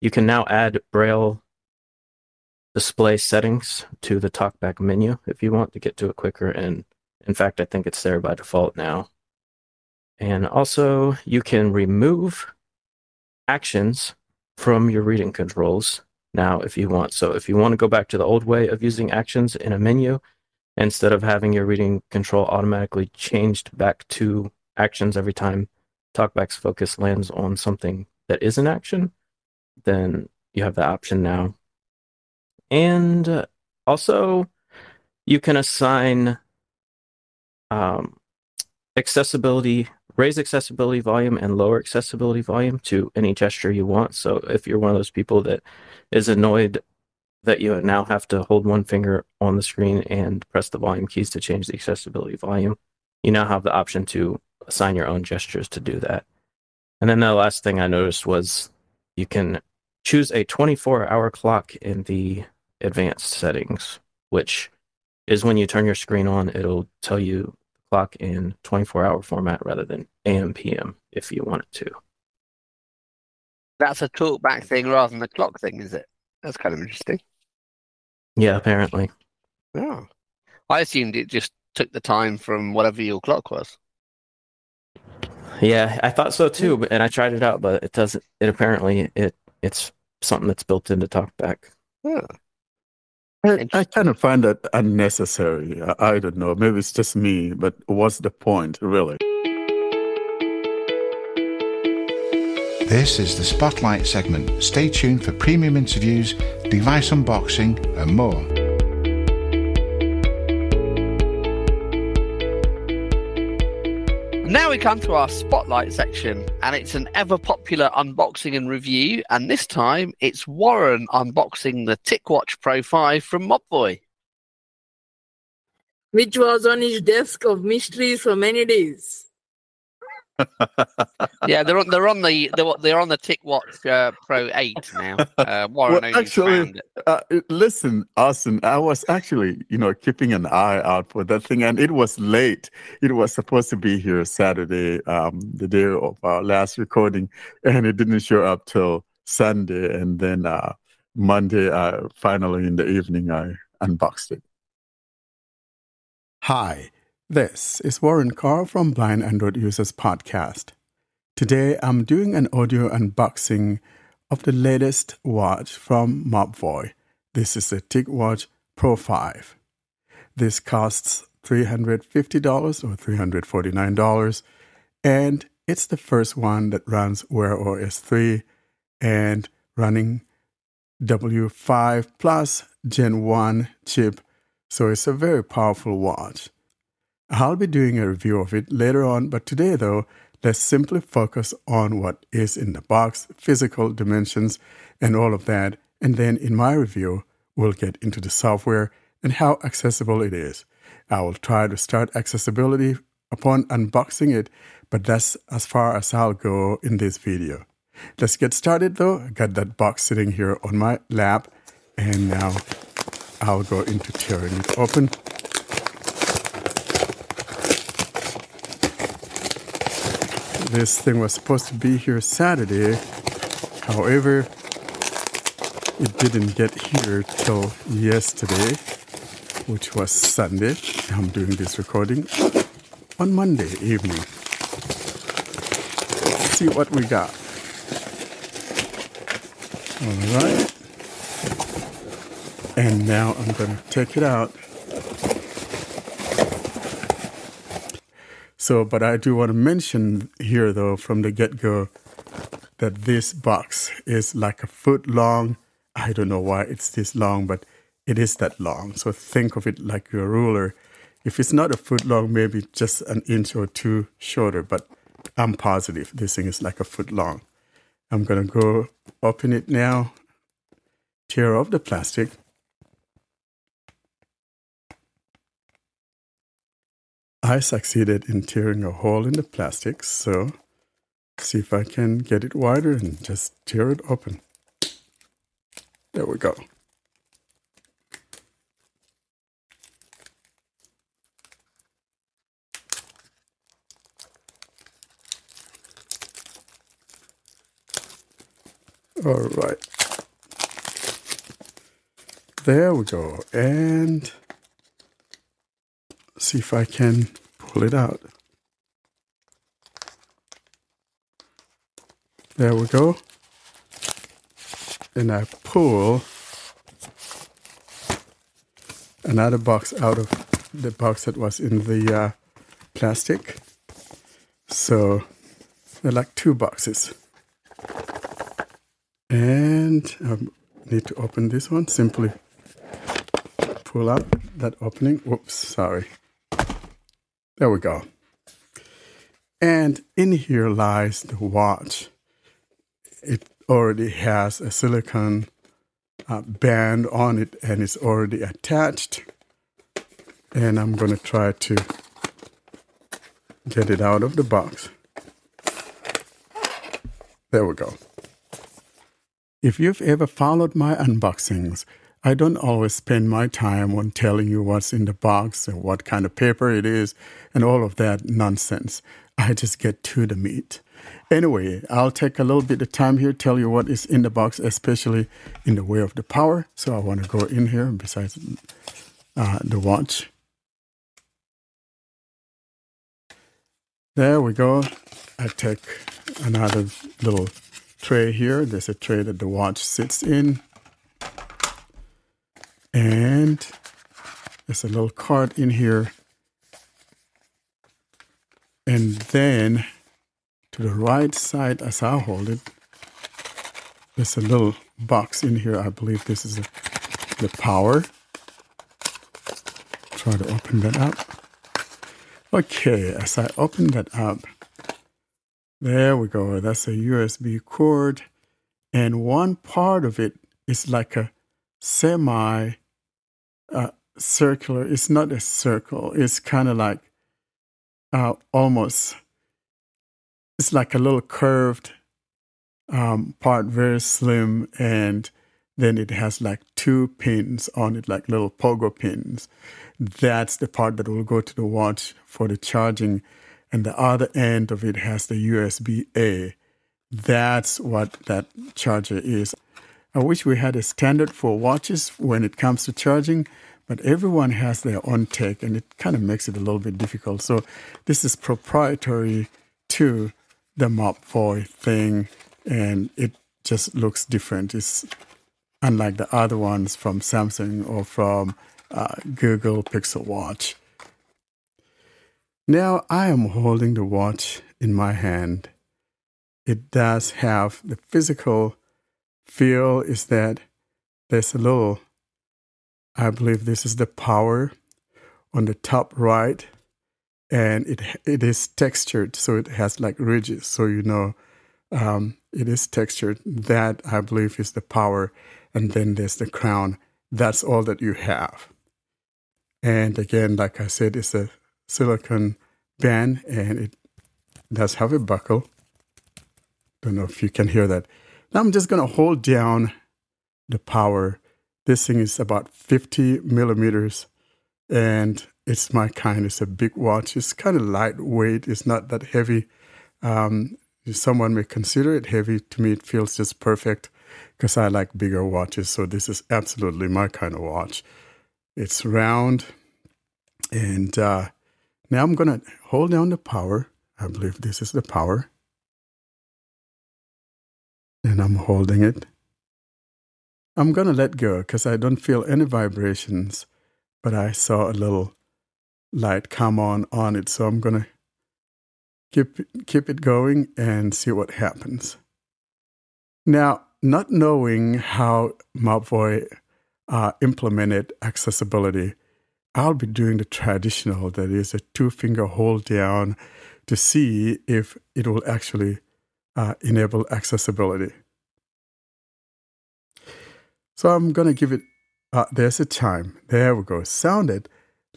you can now add Braille display settings to the TalkBack menu if you want to get to it quicker, and in fact I think it's there by default now. And also you can remove actions from your reading controls now if you want. So if you want to go back to the old way of using actions in a menu, instead of having your reading control automatically changed back to actions every time TalkBack's focus lands on something that is an action, then you have the option now. And also, you can assign um, accessibility, raise accessibility volume and lower accessibility volume to any gesture you want. So if you're one of those people that is annoyed that you now have to hold one finger on the screen and press the volume keys to change the accessibility volume, you now have the option to assign your own gestures to do that. And then the last thing I noticed was you can choose a twenty-four hour clock in the advanced settings, which is when you turn your screen on, it'll tell you the clock in twenty-four hour format rather than A M P M if you want it to. That's a TalkBack thing rather than a clock thing, is it? That's kind of interesting. Yeah, apparently. Oh. I assumed it just took the time from whatever your clock was. Yeah, I thought so too, and I tried it out, but it doesn't, it apparently, it It's something that's built into TalkBack. Yeah. I, I kind of find that unnecessary. I, I don't know. Maybe it's just me, but what's the point, really? This is the Spotlight segment. Stay tuned for premium interviews, device unboxing, and more. Now we come to our Spotlight section, and it's an ever-popular unboxing and review, and this time it's Warren unboxing the TicWatch Pro five from Mobvoi. Which was on his desk of mysteries for many days. yeah, they're on, they're on the they're, they're on the TicWatch uh, Pro eight now. Uh, Warren well, actually, uh, listen, Austin, I was actually you know keeping an eye out for that thing, and it was late. It was supposed to be here Saturday, um, the day of our last recording, and it didn't show up till Sunday, and then uh, Monday, uh, finally in the evening, I unboxed it. Hi. This is Warren Carr from Blind Android Users Podcast. Today I'm doing an audio unboxing of the latest watch from Mobvoi. This is the TicWatch Pro five. This costs three hundred fifty dollars or three hundred forty-nine dollars, and it's the first one that runs Wear O S three and running W five Plus Gen one chip, so it's a very powerful watch. I'll be doing a review of it later on, but today though, let's simply focus on what is in the box, physical dimensions, and all of that, and then in my review, we'll get into the software and how accessible it is. I will try to start accessibility upon unboxing it, but that's as far as I'll go in this video. Let's get started though. I got that box sitting here on my lap, and now I'll go into tearing it open. This thing was supposed to be here Saturday, however, it didn't get here till yesterday, which was Sunday. I'm doing this recording on Monday evening. Let's see what we got. All right. And now I'm going to take it out. So, but I do want to mention here, though, from the get-go, that this box is like a foot long. I don't know why it's this long, but it is that long. So think of it like your ruler. If it's not a foot long, maybe just an inch or two shorter, but I'm positive this thing is like a foot long. I'm going to go open it now, tear off the plastic. I succeeded in tearing a hole in the plastic, so see if I can get it wider and just tear it open. There we go. All right. There we go. And see if I can pull it out. There we go. And I pull another box out of the box that was in the uh, plastic. So they're like two boxes. And I need to open this one. Simply pull out that opening. Whoops, sorry. There we go. And in here lies the watch. It already has a silicone uh, band on it, and it's already attached. And I'm going to try to get it out of the box. There we go. If you've ever followed my unboxings, I don't always spend my time on telling you what's in the box and what kind of paper it is and all of that nonsense. I just get to the meat. Anyway, I'll take a little bit of time here, tell you what is in the box, especially in the way of the power. So I want to go in here besides uh, the watch. There we go. I take another little tray here. There's a tray that the watch sits in. And there's a little card in here. And then to the right side, as I hold it, there's a little box in here. I believe this is a, the power. Try to open that up. Okay, as I open that up, there we go. That's a U S B cord. And one part of it is like a semi Uh, circular. It's not a circle. It's kind of like uh, almost, it's like a little curved um, part, very slim, and then it has like two pins on it, like little pogo pins. That's the part that will go to the watch for the charging, and the other end of it has the U S B A. That's what that charger is. I wish we had a standard for watches when it comes to charging, but everyone has their own take, and it kind of makes it a little bit difficult. So this is proprietary to the Mobvoi thing, and it just looks different. It's unlike the other ones from Samsung or from uh, Google Pixel Watch. Now I am holding the watch in my hand. It does have the physical feel is that there's a little, I believe this is the power on the top right, and it it is textured, so it has like ridges, so you know um, it is textured. That I believe is the power, and then there's the crown. That's all that you have. And again, like I said, it's a silicone band, and it does have a buckle. Don't know if you can hear that. Now I'm just going to hold down the power. This thing is about fifty millimeters, and it's my kind. It's a big watch. It's kind of lightweight. It's not that heavy. Um, someone may consider it heavy. To me, it feels just perfect because I like bigger watches. So this is absolutely my kind of watch. It's round. And uh, now I'm going to hold down the power. I believe this is the power. And I'm holding it. I'm going to let go because I don't feel any vibrations, but I saw a little light come on on it. So I'm going to keep, keep it going and see what happens. Now, not knowing how Mobvoi uh, implemented accessibility, I'll be doing the traditional, that is a two-finger hold down to see if it will actually uh, enable accessibility. So I'm going to give it, uh, there's a chime. There we go. Sounded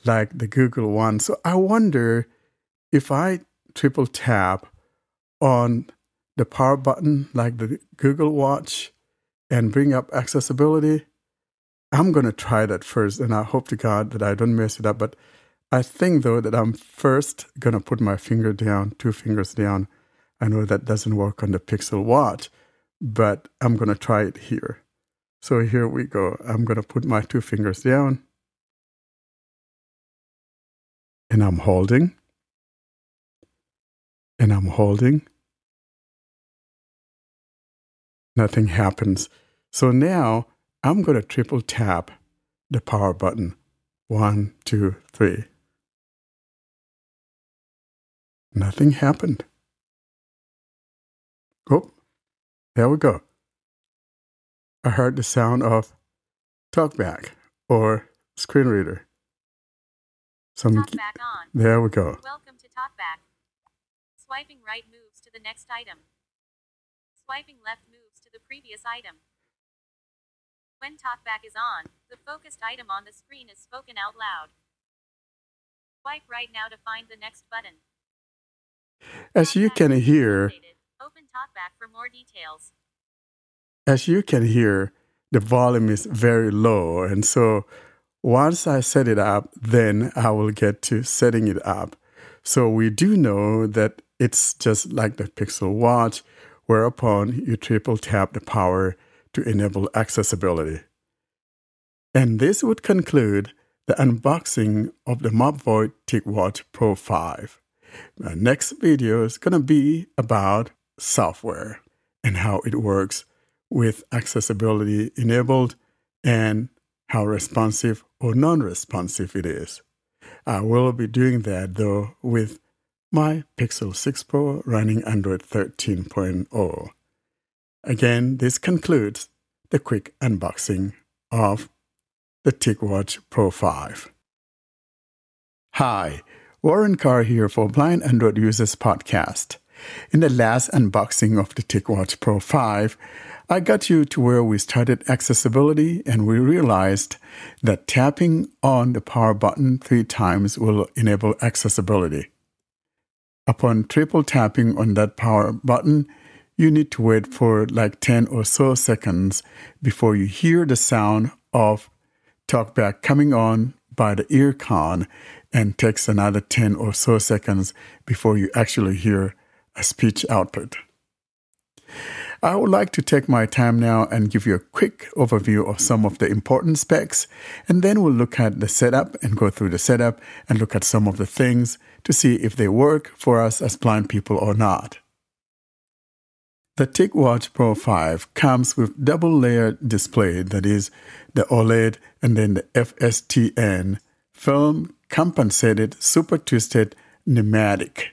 like the Google one. So I wonder if I triple tap on the power button like the Google Watch and bring up accessibility. I'm going to try that first, and I hope to God that I don't mess it up. But I think, though, that I'm first going to put my finger down, two fingers down. I know that doesn't work on the Pixel Watch, but I'm going to try it here. So here we go. I'm going to put my two fingers down. And I'm holding. And I'm holding. Nothing happens. So now I'm going to triple tap the power button. One, two, three. Nothing happened. Oh, there we go. I heard the sound of TalkBack or screen reader. Some TalkBack on. There we go. Welcome to TalkBack. Swiping right moves to the next item. Swiping left moves to the previous item. When TalkBack is on, the focused item on the screen is spoken out loud. Swipe right now to find the next button. As you can hear, open TalkBack for more details. As you can hear, the volume is very low. And so once I set it up, then I will get to setting it up. So we do know that it's just like the Pixel Watch, whereupon you triple tap the power to enable accessibility. And this would conclude the unboxing of the Mobvoi TicWatch Pro five. My next video is going to be about software and how it works with accessibility enabled and how responsive or non-responsive it is. I will be doing that, though, with my Pixel six Pro running Android thirteen point oh. Again, this concludes the quick unboxing of the TicWatch Pro five. Hi, Warren Carr here for Blind Android Users Podcast. In the last unboxing of the TicWatch Pro five, I got you to where we started accessibility, and we realized that tapping on the power button three times will enable accessibility. Upon triple tapping on that power button, you need to wait for like ten or so seconds before you hear the sound of TalkBack coming on by the ear con, and takes another ten or so seconds before you actually hear a speech output. I would like to take my time now and give you a quick overview of some of the important specs, and then we'll look at the setup and go through the setup and look at some of the things to see if they work for us as blind people or not. The TicWatch Pro five comes with double-layered display, that is, the OLED and then the F S T N film-compensated super-twisted nematic.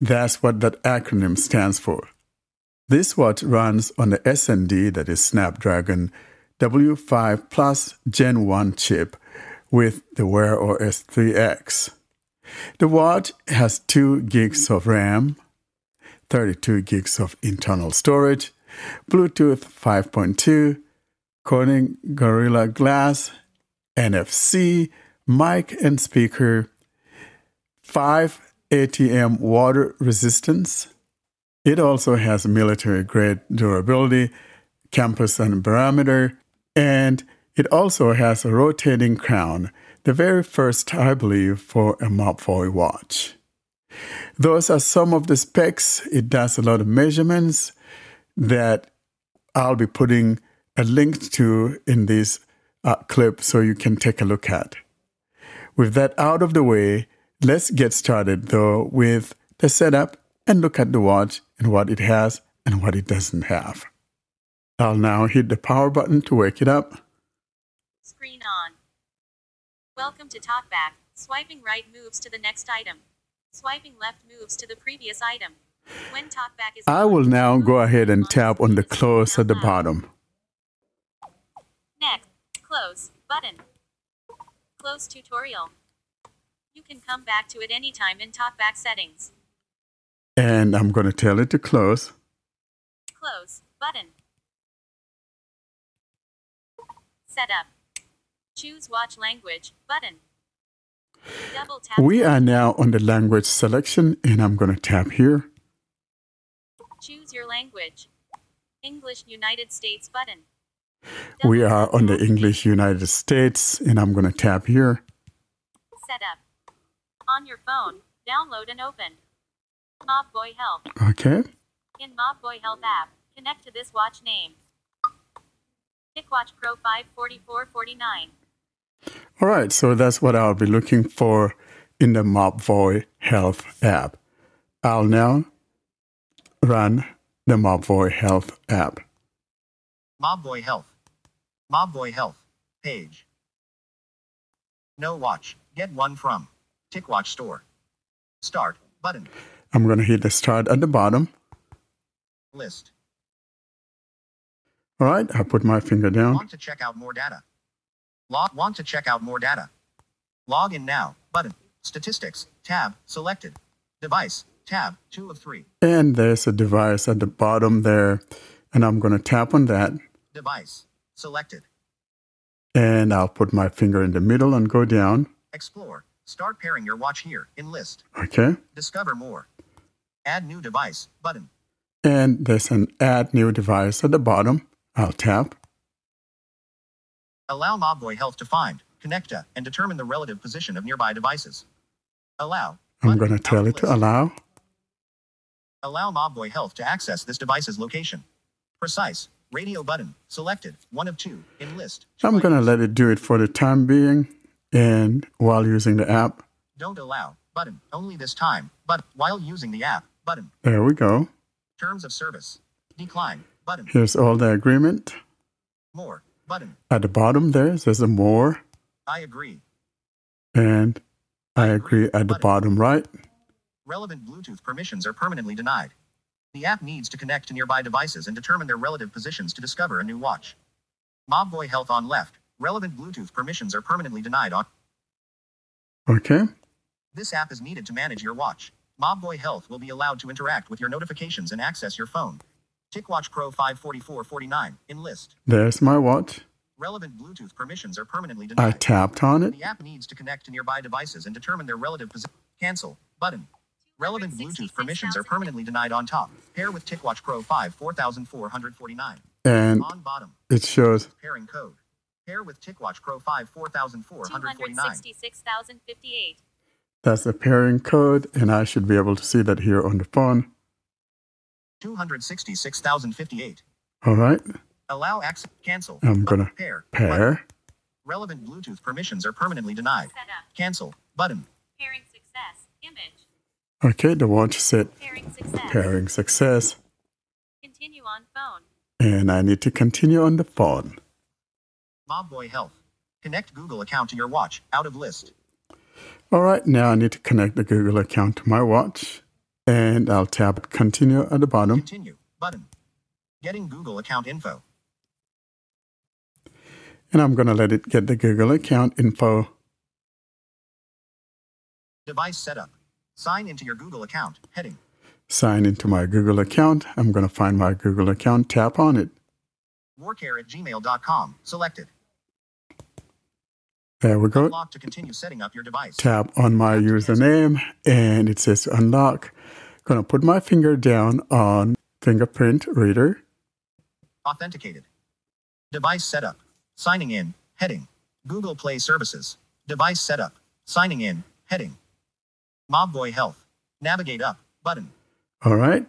That's what that acronym stands for. This watch runs on the S N D, that is Snapdragon W five Plus Gen one chip with the Wear O S three X. The watch has two gigs of RAM, thirty-two gigs of internal storage, Bluetooth five point two, Corning Gorilla Glass, N F C, mic and speaker, five A T M water resistance. It also has military-grade durability, compass and barometer, and it also has a rotating crown, the very first, I believe, for a Mobvoi watch. Those are some of the specs. It does a lot of measurements that I'll be putting a link to in this uh, clip so you can take a look at. With that out of the way, let's get started though with the setup and look at the watch and what it has and what it doesn't have. I'll now hit the power button to wake it up. Screen on. Welcome to TalkBack. Swiping right moves to the next item. Swiping left moves to the previous item. When TalkBack is I will now go ahead and tap on the close at the bottom. Next, close button. Close tutorial. You can come back to it anytime in TalkBack settings. And I'm going to tell it to close. Close button. Setup. Choose watch language button. We are now on the language selection, and I'm going to tap here. Choose your language. English United States button. Double we are on the English United States, and I'm going to tap here. Setup. On your phone, download and open Mobvoi Health. Okay. In Mobvoi Health app, connect to this watch name. TicWatch Pro five forty-four forty-nine. All right, so that's what I'll be looking for in the Mobvoi Health app. I'll now run the Mobvoi Health app. Mobvoi Health. Mobvoi Health. Page. No watch. Get one from TicWatch Store. Start button. I'm going to hit the start at the bottom. List. All right, I put my finger down. Want to check out more data. Log, want to check out more data. Log in now. Button. Statistics. Tab. Selected. Device. Tab. Two of three. And there's a device at the bottom there. And I'm going to tap on that. Device. Selected. And I'll put my finger in the middle and go down. Explore. Start pairing your watch here in list. Okay. Discover more. Add new device. Button. And there's an add new device at the bottom. I'll tap. Allow Mobvoi Health to find, connect to, and determine the relative position of nearby devices. Allow. I'm going to tell it to allow. Allow Mobvoi Health to access this device's location. Precise. Radio button. Selected. One of two. In list. I'm going to let it do it for the time being and while using the app. Don't allow. Button. Only this time. But while using the app. Button. There we go. Terms of service. Decline. Button. Here's all the agreement. More. Button. At the bottom there, there's a more. I agree. And I agree at the bottom right. Relevant Bluetooth permissions are permanently denied. The app needs to connect to nearby devices and determine their relative positions to discover a new watch. Mobvoi Health on left. Relevant Bluetooth permissions are permanently denied on. Okay. This app is needed to manage your watch. Mobvoi Health will be allowed to interact with your notifications and access your phone. TicWatch Pro five forty-four forty-nine, enlist. There's my watch. Relevant Bluetooth permissions are permanently denied. I tapped on it. The app needs to connect to nearby devices and determine their relative position. Cancel button. Relevant Bluetooth permissions are permanently denied on top. Pair with TicWatch Pro five forty-four forty-nine. And on bottom, it shows pairing code. Pair with TicWatch Pro five forty-four forty-nine. two hundred sixty-six thousand fifty-eight. That's the pairing code, and I should be able to see that here on the phone. two hundred sixty-six thousand fifty-eight. All right. Allow access. Cancel. I'm going to pair. Pair. Relevant Bluetooth permissions are permanently denied. Setup. Cancel. Button. Pairing success. Image. Okay, the watch said pairing success. Pairing success. Continue And I need to continue on the phone. Mobvoi Health. Connect Google account to your watch. Out of list. All right, now I need to connect the Google account to my watch. And I'll tap continue at the bottom. Continue button. Getting Google account info. And I'm going to let it get the Google account info. Device setup. Sign into your Google account. Heading. Sign into my Google account. I'm going to find my Google account. Tap on it. Warcare at gmail dot com. Selected. There we go. Unlock to continue setting up your device. Tap on my username and it says unlock. Going to put my finger down on fingerprint reader. Authenticated. Device setup. Signing in. Heading. Google Play Services. Device setup. Signing in. Heading. Mobvoi Health. Navigate up. Button. All right.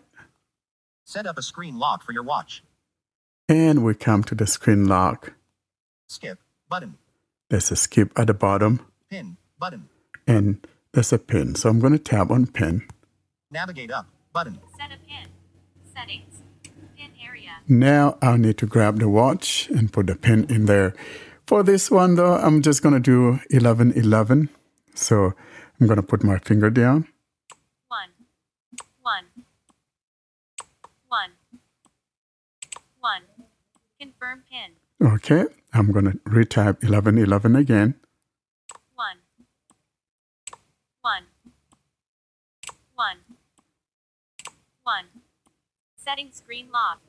Set up a screen lock for your watch. And we come to the screen lock. Skip button. There's a skip at the bottom. Pin button. And there's a pin. So I'm going to tap on pin. Navigate up. Button. Set a pin. Settings. Pin area. Now I'll need to grab the watch and put the pin in there. For this one though, I'm just going to do eleven eleven. So I'm going to put my finger down. one, confirm pin. Okay, I'm going to retype eleven eleven again. one, one, one, one, setting screen lock,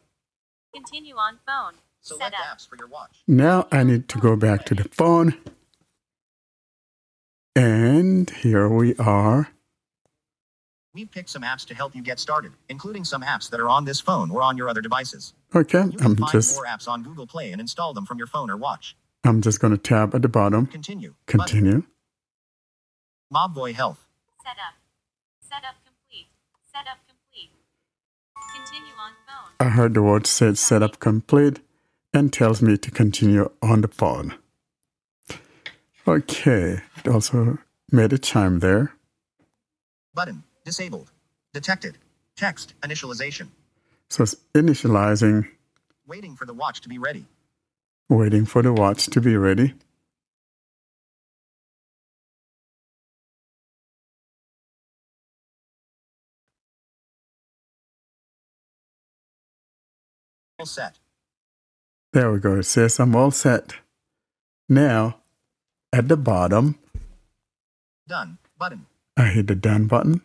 continue on phone, select apps for your watch. Now I need to go back to the phone, and here we are. We've picked some apps to help you get started, including some apps that are on this phone or on your other devices. Okay, I'm just... You can find just, more apps on Google Play and install them from your phone or watch. I'm just going to tab at the bottom. Continue. Continue. Mobvoi Health. Setup. Setup complete. Setup complete. Continue on phone. I heard the word said setup complete and tells me to continue on the phone. Okay, it also made a chime there. Button. Disabled. Detected. Text. Initialization. So it's initializing. Waiting for the watch to be ready. Waiting for the watch to be ready. All set. There we go. It says I'm all set. Now, at the bottom. Done button. I hit the done button.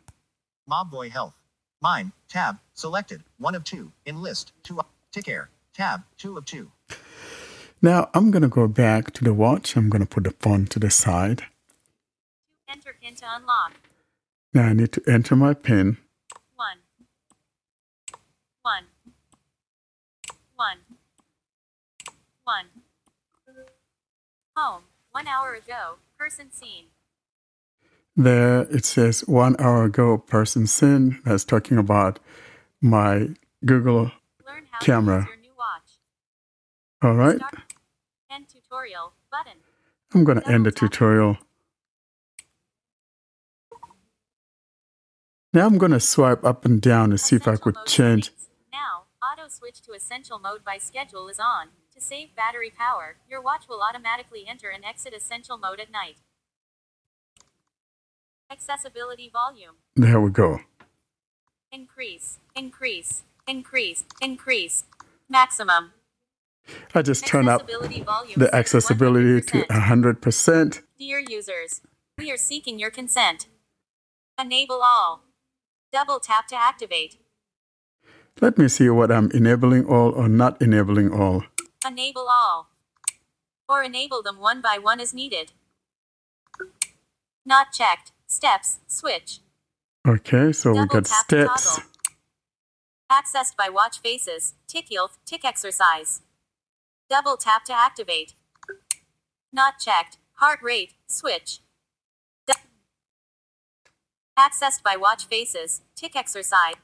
Mobvoi Health. Mine, tab, selected, one of two, in list, two, tick air, tab, two of two. Now, I'm going to go back to the watch. I'm going to put the phone to the side. Enter pin to unlock. Now, I need to enter my pin. One. One. One. One. Home, one hour ago, person seen. There it says one hour ago, person seen. That's talking about my Google Learn how camera. To use your new watch. All right. Start. End tutorial button. I'm going to end the tutorial. Now I'm going to swipe up and down to see essential if I could change. Settings. Now, auto switch to essential mode by schedule is on. To save battery power, your watch will automatically enter and exit essential mode at night. Accessibility volume. There we go. Increase, increase, increase, increase, maximum. I just turn up the accessibility to one hundred percent. Dear users, we are seeking your consent. Enable all. Double tap to activate. Let me see what I'm enabling all or not enabling all. Enable all. Or enable them one by one as needed. Not checked. Steps, switch. Okay, so double we got steps. Accessed by watch faces, tick health, tick exercise. Double tap to activate. Not checked, heart rate, switch. Du- Accessed by watch faces, tick exercise.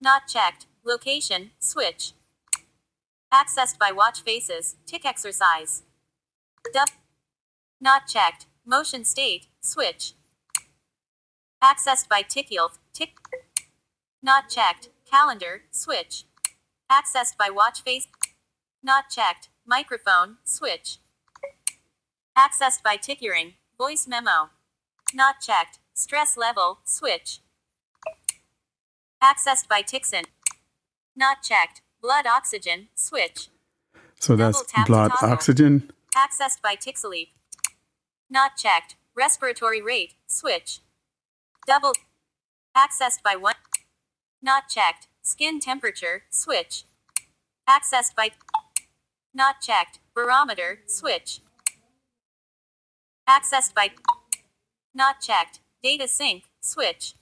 Not checked, location, switch. Accessed by watch faces, tick exercise. Du- Not checked, motion state, switch. Accessed by tick health, tick. Not checked, calendar, switch. Accessed by watch face. Not checked. Microphone. Switch. Accessed by tick hearing. Voice memo. Not checked. Stress level. Switch. Accessed by Tixin. Not checked. Blood oxygen. Switch. So that's blood oxygen. Accessed by Tixaleaf. Not checked. Respiratory rate. Switch. Double. Accessed by one. Not checked. Skin temperature. Switch. Accessed by. Not checked. Barometer. Switch. Accessed by. Not checked. Data sync. Switch.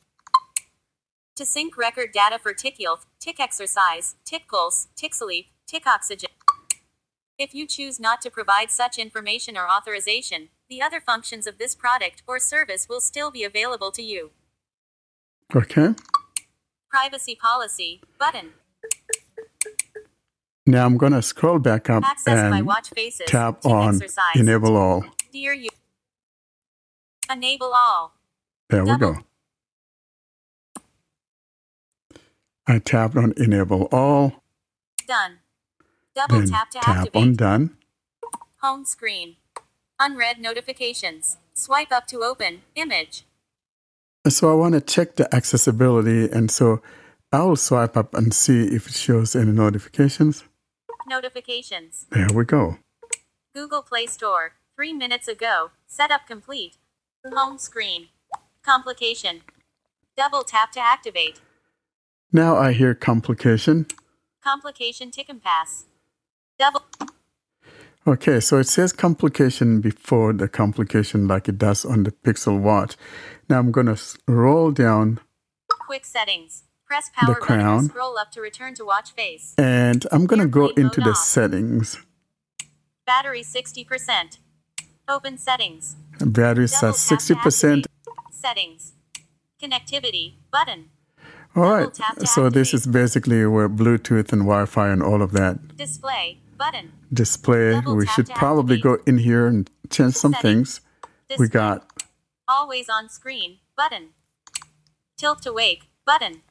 To sync record data for tick health, tick exercise, tick pulse, tick sleep, tick oxygen. If you choose not to provide such information or authorization, the other functions of this product or service will still be available to you. Okay. Privacy policy button. Now I'm going to scroll back up Access and my watch faces, tap on exercise. Enable all. Dear you. Enable all. There Double. we go. I tapped on Enable All. Done. Double then tap to tap activate. Tap on Done. Home screen. Unread notifications. Swipe up to open image. So I want to check the accessibility, and so I will swipe up and see if it shows any notifications. Notifications. There we go. Google Play Store. Three minutes ago. Setup complete. Home screen. Complication. Double tap to activate. Now I hear complication. Complication tick and pass. Double. Okay, so it says complication before the complication like it does on the Pixel Watch. Now I'm going to roll down. Quick settings. Press power the crown. Button to scroll up to return to watch face. And I'm going to go into the off. settings. Battery sixty percent. Open settings. Battery's at sixty percent. Settings. Connectivity button. All right, so activate. This is basically where Bluetooth and Wi-Fi and all of that. Display button. Display. Double we should probably activate. Go in here and change some settings. Things. Display. We got. Always on screen button. Tilt to wake button.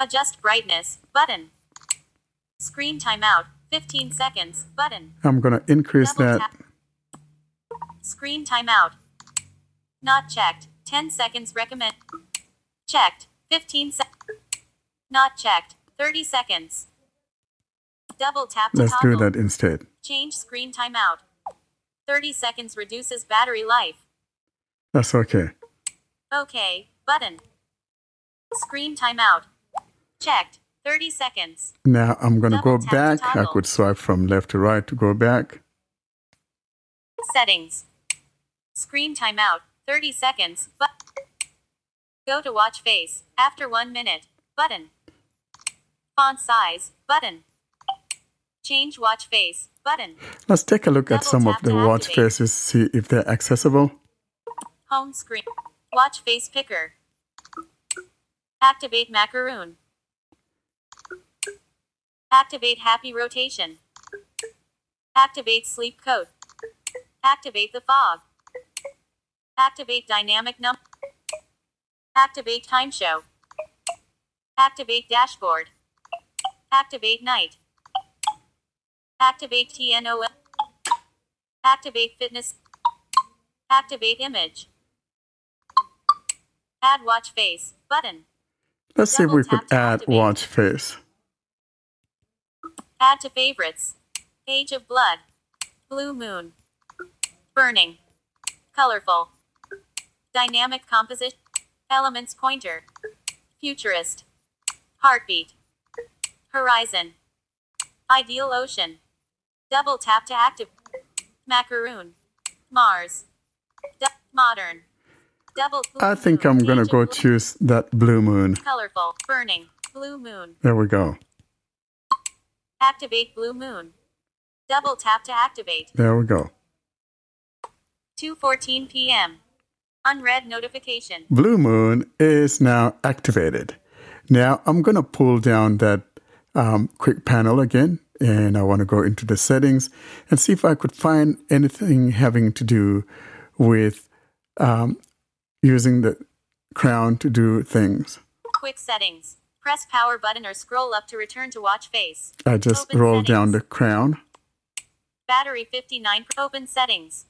Adjust brightness button. Screen timeout fifteen seconds button. I'm gonna increase Double that. Tap. Screen timeout. Not checked. ten seconds recommend. Checked. fifteen seconds. Not checked. thirty seconds. Double tap to Let's toggle. Let's do that instead. Change screen timeout. thirty seconds reduces battery life. That's okay. Okay. Button. Screen timeout. Checked. thirty seconds. Now I'm going to go back. To I could swipe from left to right to go back. Settings. Screen timeout. thirty seconds. But. Go to watch face, after one minute, button. Font size, button. Change watch face, button. Let's take a look Double at some of the watch activate. faces, see if they're accessible. Home screen, watch face picker. Activate macaroon. Activate happy rotation. Activate sleep coat. Activate the fog. Activate dynamic number. Activate time show. Activate dashboard. Activate night. Activate T N O L. Activate fitness. Activate image. Add watch face button. Let's Double see if we could add activate. Watch face. Add to favorites. Age of blood. Blue moon. Burning. Colorful. Dynamic composition. Elements pointer. Futurist. Heartbeat. Horizon. Ideal ocean. Double tap to activate. Macaroon. Mars. Du- modern. Double. I think moon. I'm going to go blue. Choose that blue moon. Colorful. Burning. Blue moon. There we go. Activate blue moon. Double tap to activate. There we go. two fourteen p.m. Unread notification. Blue Moon is now activated. Now I'm going to pull down that um, quick panel again, and I want to go into the settings and see if I could find anything having to do with um, using the crown to do things. Quick settings. Press power button or scroll up to return to watch face. I just open roll settings. Down to crown. Battery fifty-nine. Open settings.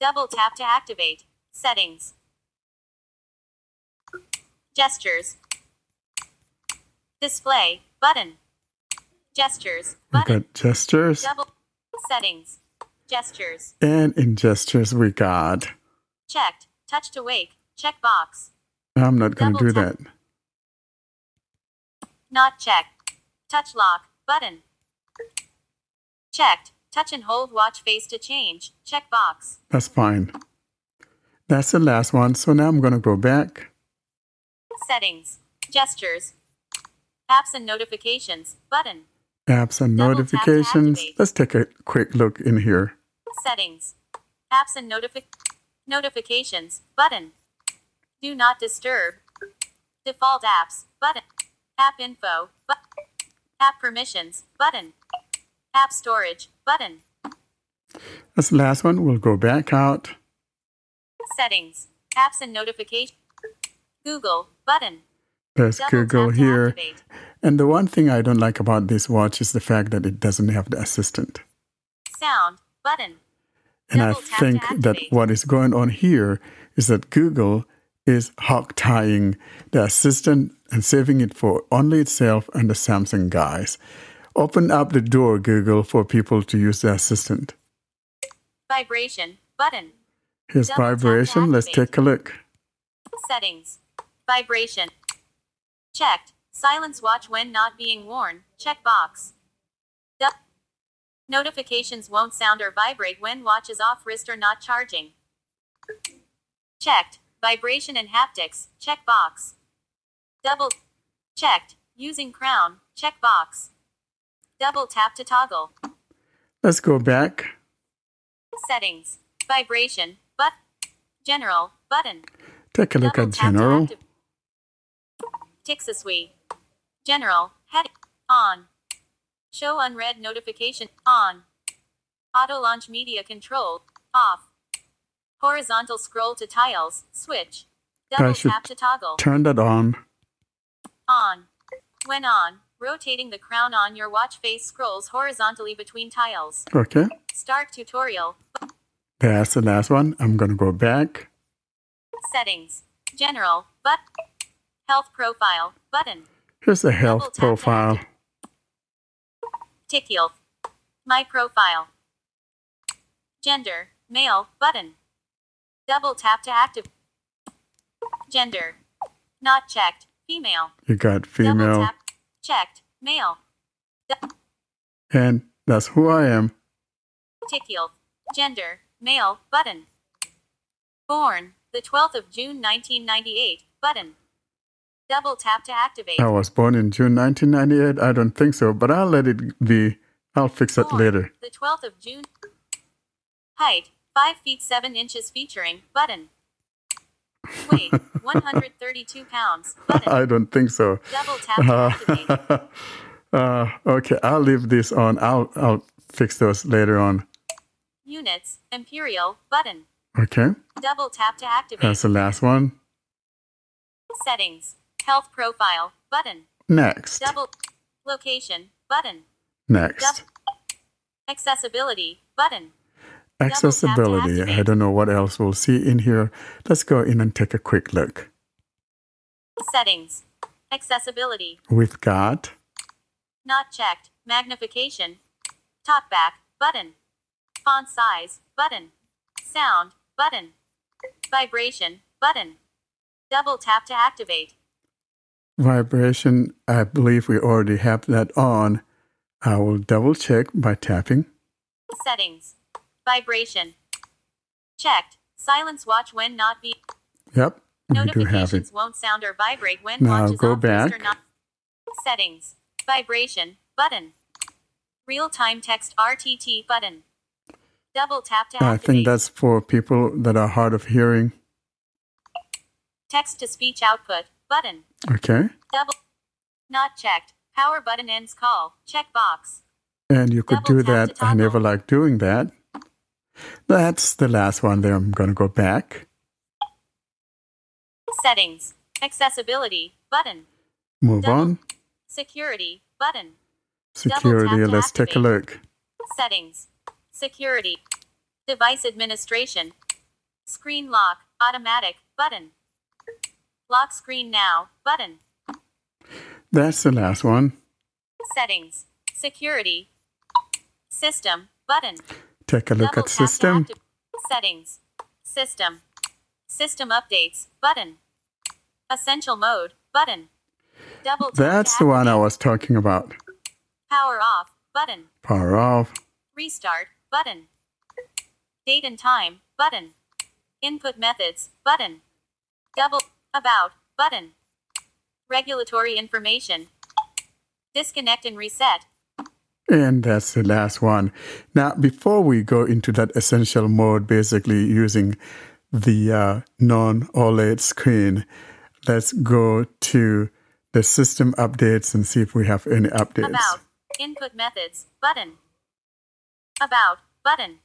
Double tap to activate. Settings. Gestures. Display. Button. Gestures. Button. We got gestures. Double settings. Gestures. And in gestures we got. Checked. Touch to wake. Checkbox. I'm not going to do tap. that. Not checked. Touch lock. Button. Checked. Touch and hold watch face to change. Checkbox. That's fine. That's the last one. So now I'm going to go back. Settings. Gestures. Apps and notifications. Button. Apps and Double notifications. Let's take a quick look in here. Settings. Apps and notifi- notifications. Button. Do not disturb. Default apps. Button. App info. Button. App permissions. Button. App storage. Button. That's the last one. We'll go back out. Settings. Apps and notifications. Google. Button. There's Double Google here. Activate. And the one thing I don't like about this watch is the fact that it doesn't have the assistant. Sound. Button. And Double I think that what is going on here is that Google is hog-tying the assistant and saving it for only itself and the Samsung guys. Open up the door, Google, for people to use the assistant. Vibration. Button. Here's Double vibration. Let's take a look. Settings. Vibration. Checked. Silence watch when not being worn. Checkbox. Du- Notifications won't sound or vibrate when watch is off wrist or not charging. Checked. Vibration and haptics. Checkbox. Double. Checked. Using crown. Checkbox. Double tap to toggle. Let's go back. Settings. Vibration. But. General. Button. Take a look Double at general. Tixisui. General. Head. On. Show unread notification. On. Auto launch media control. Off. Horizontal scroll to tiles. Switch. Double tap to toggle. Turn that on. On. When on, rotating the crown on your watch face scrolls horizontally between tiles. Okay. Start tutorial. That's the last one. I'm going to go back. Settings. General. But. Health profile. Button. Here's the health profile. Tick health. My profile. Gender. Male. Button. Double tap to activate. Gender. Not checked. Female. You got female. Double tap. Checked. Male. Du- and that's who I am. Tick health. Gender. Male. Button. Born. The twelfth of June, nineteen ninety-eight. Button. Double tap to activate. I was born in June nineteen ninety-eight. I don't think so, but I'll let it be. I'll fix it later. The twelfth of June. Height, five feet seven inches featuring. Button. Weight, one hundred thirty-two pounds. Button. I don't think so. Double tap to activate. Uh, uh, okay, I'll leave this on. I'll, I'll fix those later on. Units, imperial. Button. Okay. Double tap to activate. That's the last one. Settings. Health profile. Button. Next. Double. Location. Button. Next. Double. Accessibility. Button. Accessibility. I don't know what else we'll see in here. Let's go in and take a quick look. Settings. Accessibility. We've got. Not checked. Magnification. TalkBack. Button. Font size. Button. Sound. Button. Vibration. Button. Double tap to activate. Vibration, I believe we already have that on. I will double check by tapping. Settings. Vibration. Checked. Silence watch when not be. Yep. Notifications won't sound or vibrate when watch is off or not. Settings. Vibration. Button. Real-time text R T T button. Double tap to activate. I think that's for people that are hard of hearing. Text-to-speech output. Button. Okay. Double. Not checked. Power button ends call. Checkbox. And you could Double do that. I never like doing that. That's the last one there. I'm going to go back. Settings. Accessibility. Button. Move Double. on. Security button. Security. Let's activate. Take a look. Settings. Security. Device administration. Screen lock. Automatic button. Lock screen now button. That's the last one. Settings. Security. System button. Take a look Double at system. Active. Settings. System. System updates button. Essential mode button. Double That's the one I was talking about. Power off button. Power off. Restart button. Date and time button. Input methods button. Double about button. Regulatory information. Disconnect and reset. And that's the last one. Now, before we go into that essential mode, basically using the uh, non-OLED screen, let's go to the system updates and see if we have any updates. About, input methods, button. About, button.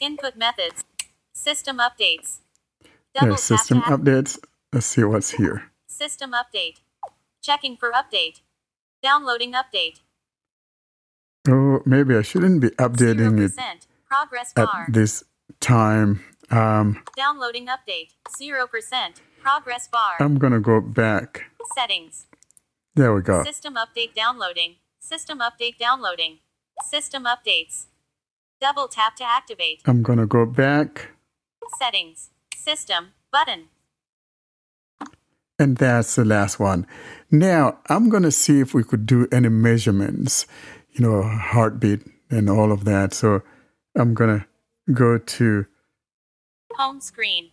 Input methods, system updates. Double There's system tap updates. Let's see what's here. System update. Checking for update. Downloading update. Oh, maybe I shouldn't be updating it progress bar. At this time. Um, Downloading update. zero percent progress bar. I'm going to go back. Settings. There we go. System update downloading. System update downloading. System updates. Double tap to activate. I'm going to go back. Settings. System button. And that's the last one. Now, I'm going to see if we could do any measurements. You know, heartbeat and all of that. So I'm going to go to home screen.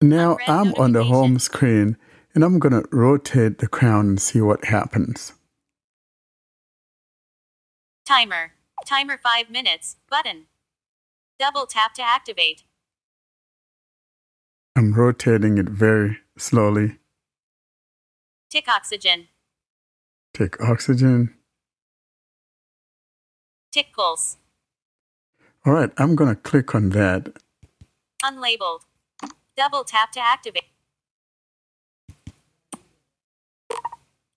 Now I'm on the home screen and I'm going to rotate the crown and see what happens. Timer. Timer five minutes. Button. Double tap to activate. I'm rotating it very slowly. Tick oxygen. Tick oxygen. Tick pulse. All right, I'm going to click on that. Unlabeled. Double tap to activate.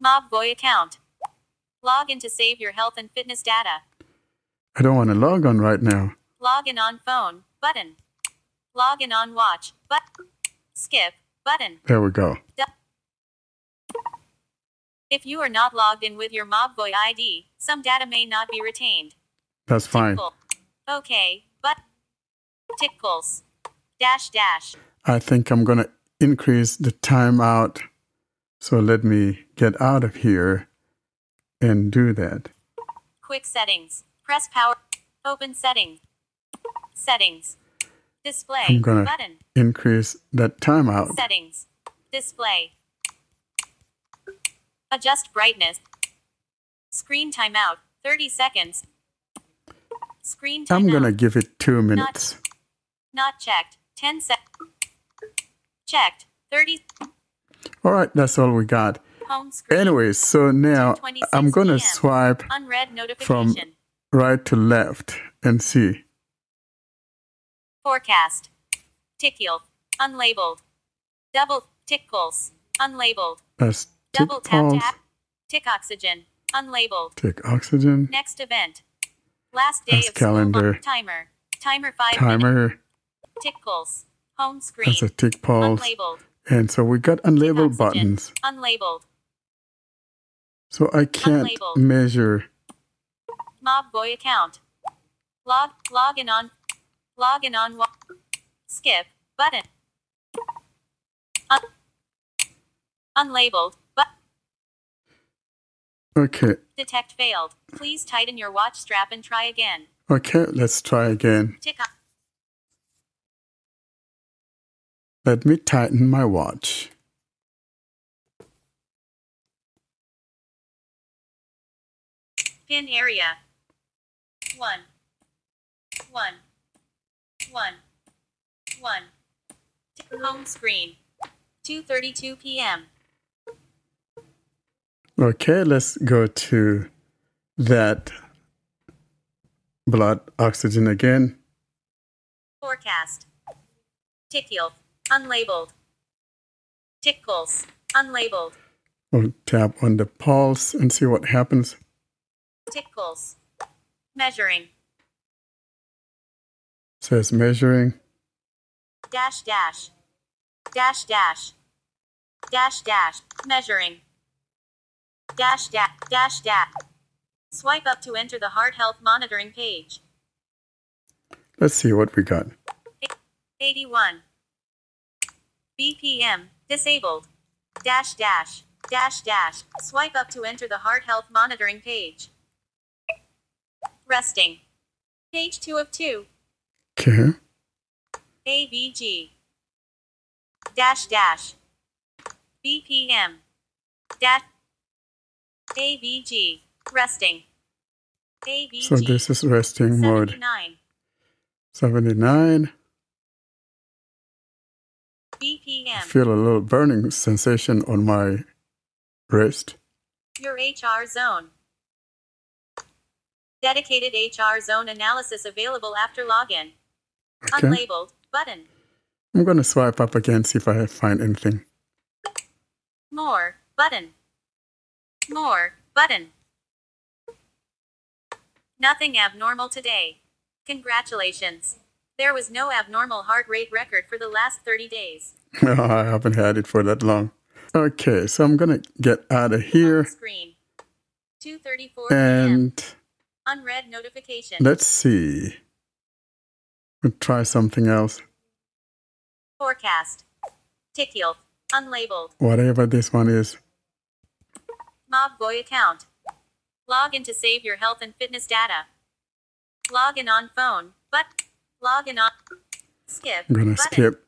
Mobvoi account. Log in to save your health and fitness data. I don't want to log on right now. Log in on phone button. Log in on watch button. Skip button. There we go. If you are not logged in with your Mobvoi I D, some data may not be retained. That's fine. Okay, but tick pulse. Dash dash. I think I'm going to increase the timeout. So let me get out of here and do that. Quick settings. Press power. Open setting. Settings. Display. I'm going to increase that timeout. Settings. Display. Adjust brightness. Screen timeout. thirty seconds. Screen timeout. I'm going to give it two minutes. Not, not checked. ten seconds. Checked. thirty. All right, that's all we got. Home screen. Anyways, so now I'm going to swipe unread notification from right to left and see. Forecast. Tickle. Unlabeled. Double tick pulse. Unlabeled. That's Tick Double tap pulse. Tap. Tick oxygen. Unlabeled. Tick oxygen. Next event. Last day That's of calendar. School. Timer. Timer five. Timer. Minutes. Tick pulse. Home screen. That's a tick pulse. Unlabeled. And so we got unlabeled buttons. Unlabeled. So I can't unlabeled. measure. Mobvoi account. Log. Log in on. Log in on. Skip button. Un- unlabeled. Okay. Detect failed. Please tighten your watch strap and try again. Okay, let's try again. Tick up. Let me tighten my watch. Pin area. One. One. One. One. Home screen. two thirty-two p.m. Okay, let's go to that blood oxygen again. Forecast. Tickle. Unlabeled. Tick pulse. Unlabeled. We'll tap on the pulse and see what happens. Tickles. Measuring. Says measuring. Dash, dash. Dash, dash. Dash, dash. Measuring. Dash, dash, dash, dash. Swipe up to enter the heart health monitoring page. Let's see what we got. eighty-one. B P M. Disabled. Dash, dash. Dash, dash. Swipe up to enter the heart health monitoring page. Resting. Page two of two. Okay. A B G. Dash, dash. B P M. Dash. A B G. Resting. A B G. So this is resting mode. seventy-nine. B P M. I feel a little burning sensation on my wrist. Your H R zone. Dedicated H R zone analysis available after login. Okay. Unlabeled button. I'm going to swipe up again, see if I find anything. More button. More button. Nothing abnormal today. Congratulations. There was no abnormal heart rate record for the last thirty days. No, oh, I haven't had it for that long. Okay, so I'm going to get out of here. Screen. two thirty-four and unread notification. Let's see. We'll try something else. Forecast. Tickle. Unlabeled. Whatever this one is. Mobvoi account. Log in to save your health and fitness data. Log in on phone, but... Log in on. Skip. I'm going to skip.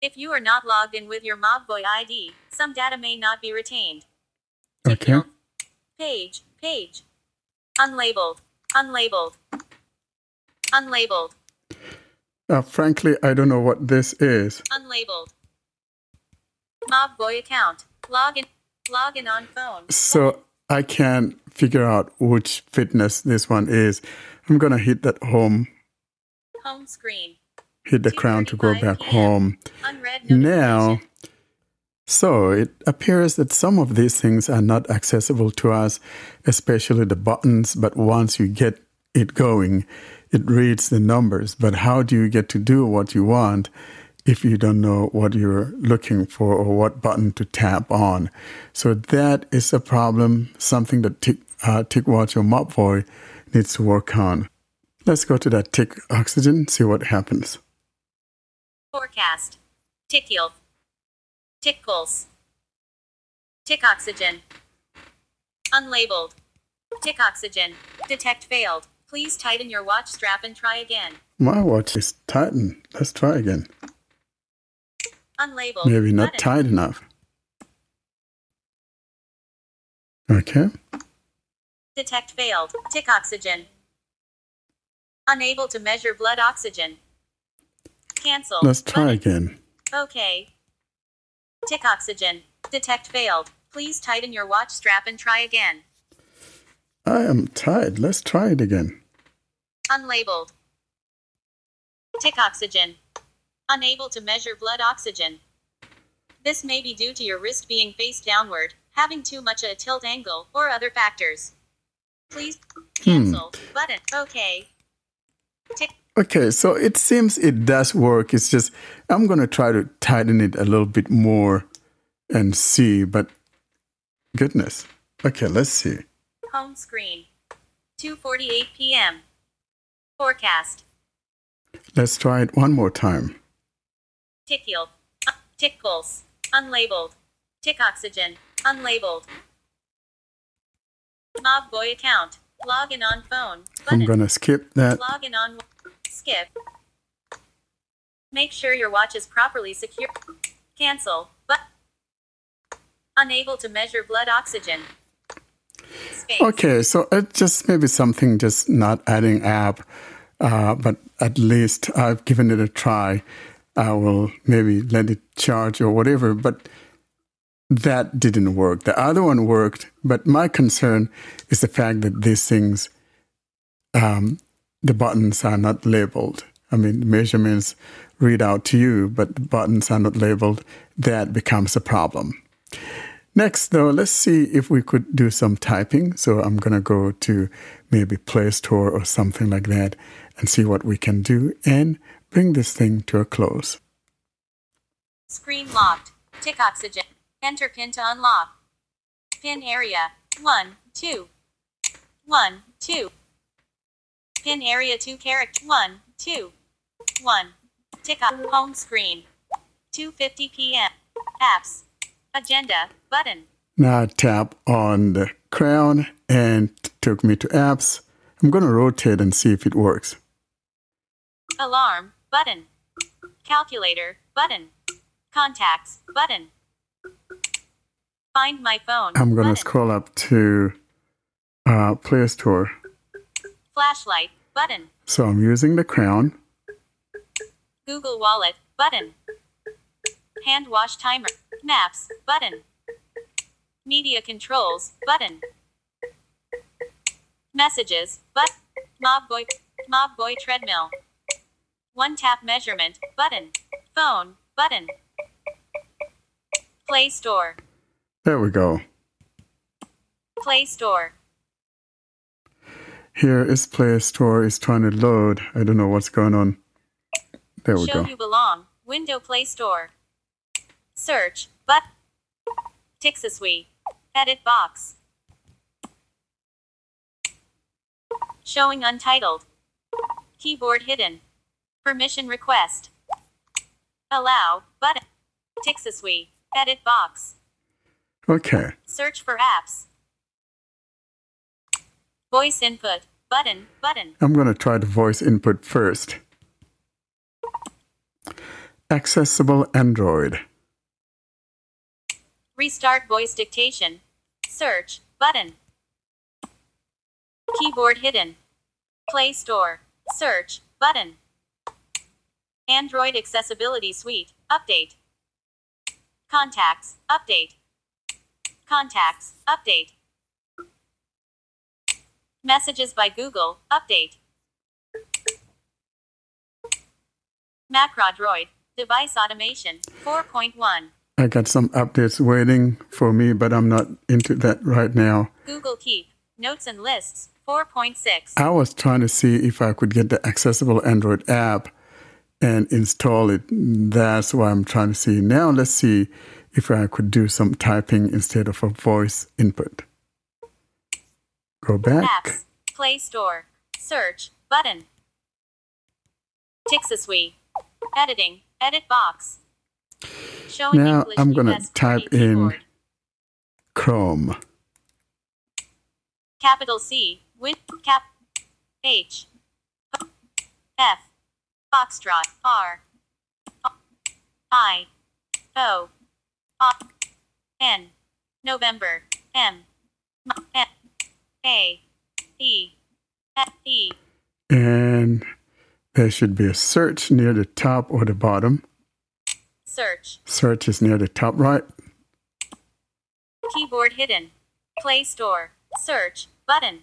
If you are not logged in with your Mobvoi I D, some data may not be retained. Okay. Page. Page. Unlabeled. Unlabeled. Unlabeled. Uh, frankly, I don't know what this is. Unlabeled. Mobvoi account. Log in. Log in on phone. So I can't figure out which fitness this one is. I'm going to hit that home. Home screen. Hit the crown to go back home. Unread now, so it appears that some of these things are not accessible to us, especially the buttons. But once you get it going, it reads the numbers. But how do you get to do what you want if you don't know what you're looking for or what button to tap on? So that is a problem, something that Tick, uh, TicWatch or Mobvoi needs to work on. Let's go to that tick oxygen, see what happens. Forecast. Tickle. Tickles. Tick oxygen. Unlabeled. Tick oxygen. Detect failed. Please tighten your watch strap and try again. My watch is tightened. Let's try again. Unlabeled. Maybe not button. Tight enough. Okay. Detect failed. Tick oxygen. Unable to measure blood oxygen. Cancel. Let's try again. Okay. Tick oxygen. Detect failed. Please tighten your watch strap and try again. I am tied. Let's try it again. Unlabeled. Tick oxygen. Unable to measure blood oxygen. This may be due to your wrist being face downward, having too much of a tilt angle, or other factors. Please cancel hmm. button. Okay. Tick. Okay, so it seems it does work. It's just I'm going to try to tighten it a little bit more and see, but goodness. Okay, let's see. Home screen. two forty-eight p.m. Forecast. Let's try it one more time. Tickle. Tickles. Unlabeled. Tick oxygen. Unlabeled. Mobvoi account. Log in on phone. Button. I'm going to skip that. Log in on. Skip. Make sure your watch is properly secure. Cancel. But. Unable to measure blood oxygen. Space. Okay, so it just maybe something just not adding up. Uh, but at least I've given it a try. I will maybe let it charge or whatever. But that didn't work. The other one worked, but my concern is the fact that these things, um, the buttons are not labeled. I mean, measurements read out to you, but the buttons are not labeled. That becomes a problem. Next, though, let's see if we could do some typing. So I'm going to go to maybe Play Store or something like that and see what we can do and bring this thing to a close. Screen locked. Tick oxygen. Enter pin to unlock. Pin area one, two. one, two. Pin area two character one, two, one. Tick up home screen. two fifty p.m. Apps. Agenda button. Now I tap on the crown and it took me to apps. I'm going to rotate and see if it works. Alarm button. Calculator button. Contacts button. Find my phone. I'm going to scroll up to uh, Play Store. Flashlight button. So I'm using the crown. Google Wallet button. Hand wash timer. Maps button. Media controls button. Messages button. Mobvoi Mobvoi treadmill. One tap measurement button. Phone button. Play Store. There we go. Play Store. Here is Play Store. It's trying to load. I don't know what's going on. There we go. Show you belong. Window Play Store. Search. But. Tixisui. Edit box. Showing untitled. Keyboard hidden. Permission request. Allow. Button. Tixisui. Edit box. Okay. Search for apps. Voice input. Button. Button. I'm going to try the voice input first. Accessible Android. Restart voice dictation. Search button. Keyboard hidden. Play Store. Search button. Android Accessibility Suite. Update. Contacts. Update. Contacts. Update. Messages by Google. Update. MacroDroid. Device automation four point one. I got some updates waiting for me, but I'm not into that right now. Google Keep. Notes and Lists four point six. I was trying to see if I could get the Accessible Android app and install it. That's what I'm trying to see. Now let's see if I could do some typing instead of a voice input. Go back. Apps. Play Store. Search. Button. Tixisui. Editing. Edit box. Showing now English I'm going to type keyboard. In Chrome. Capital C, with cap, H, F, Foxtrot, R, I, O, N, November, M, M, A, E, F, E. And there should be a search near the top or the bottom. Search. Search is near the top right. Keyboard hidden. Play Store. Search. Button.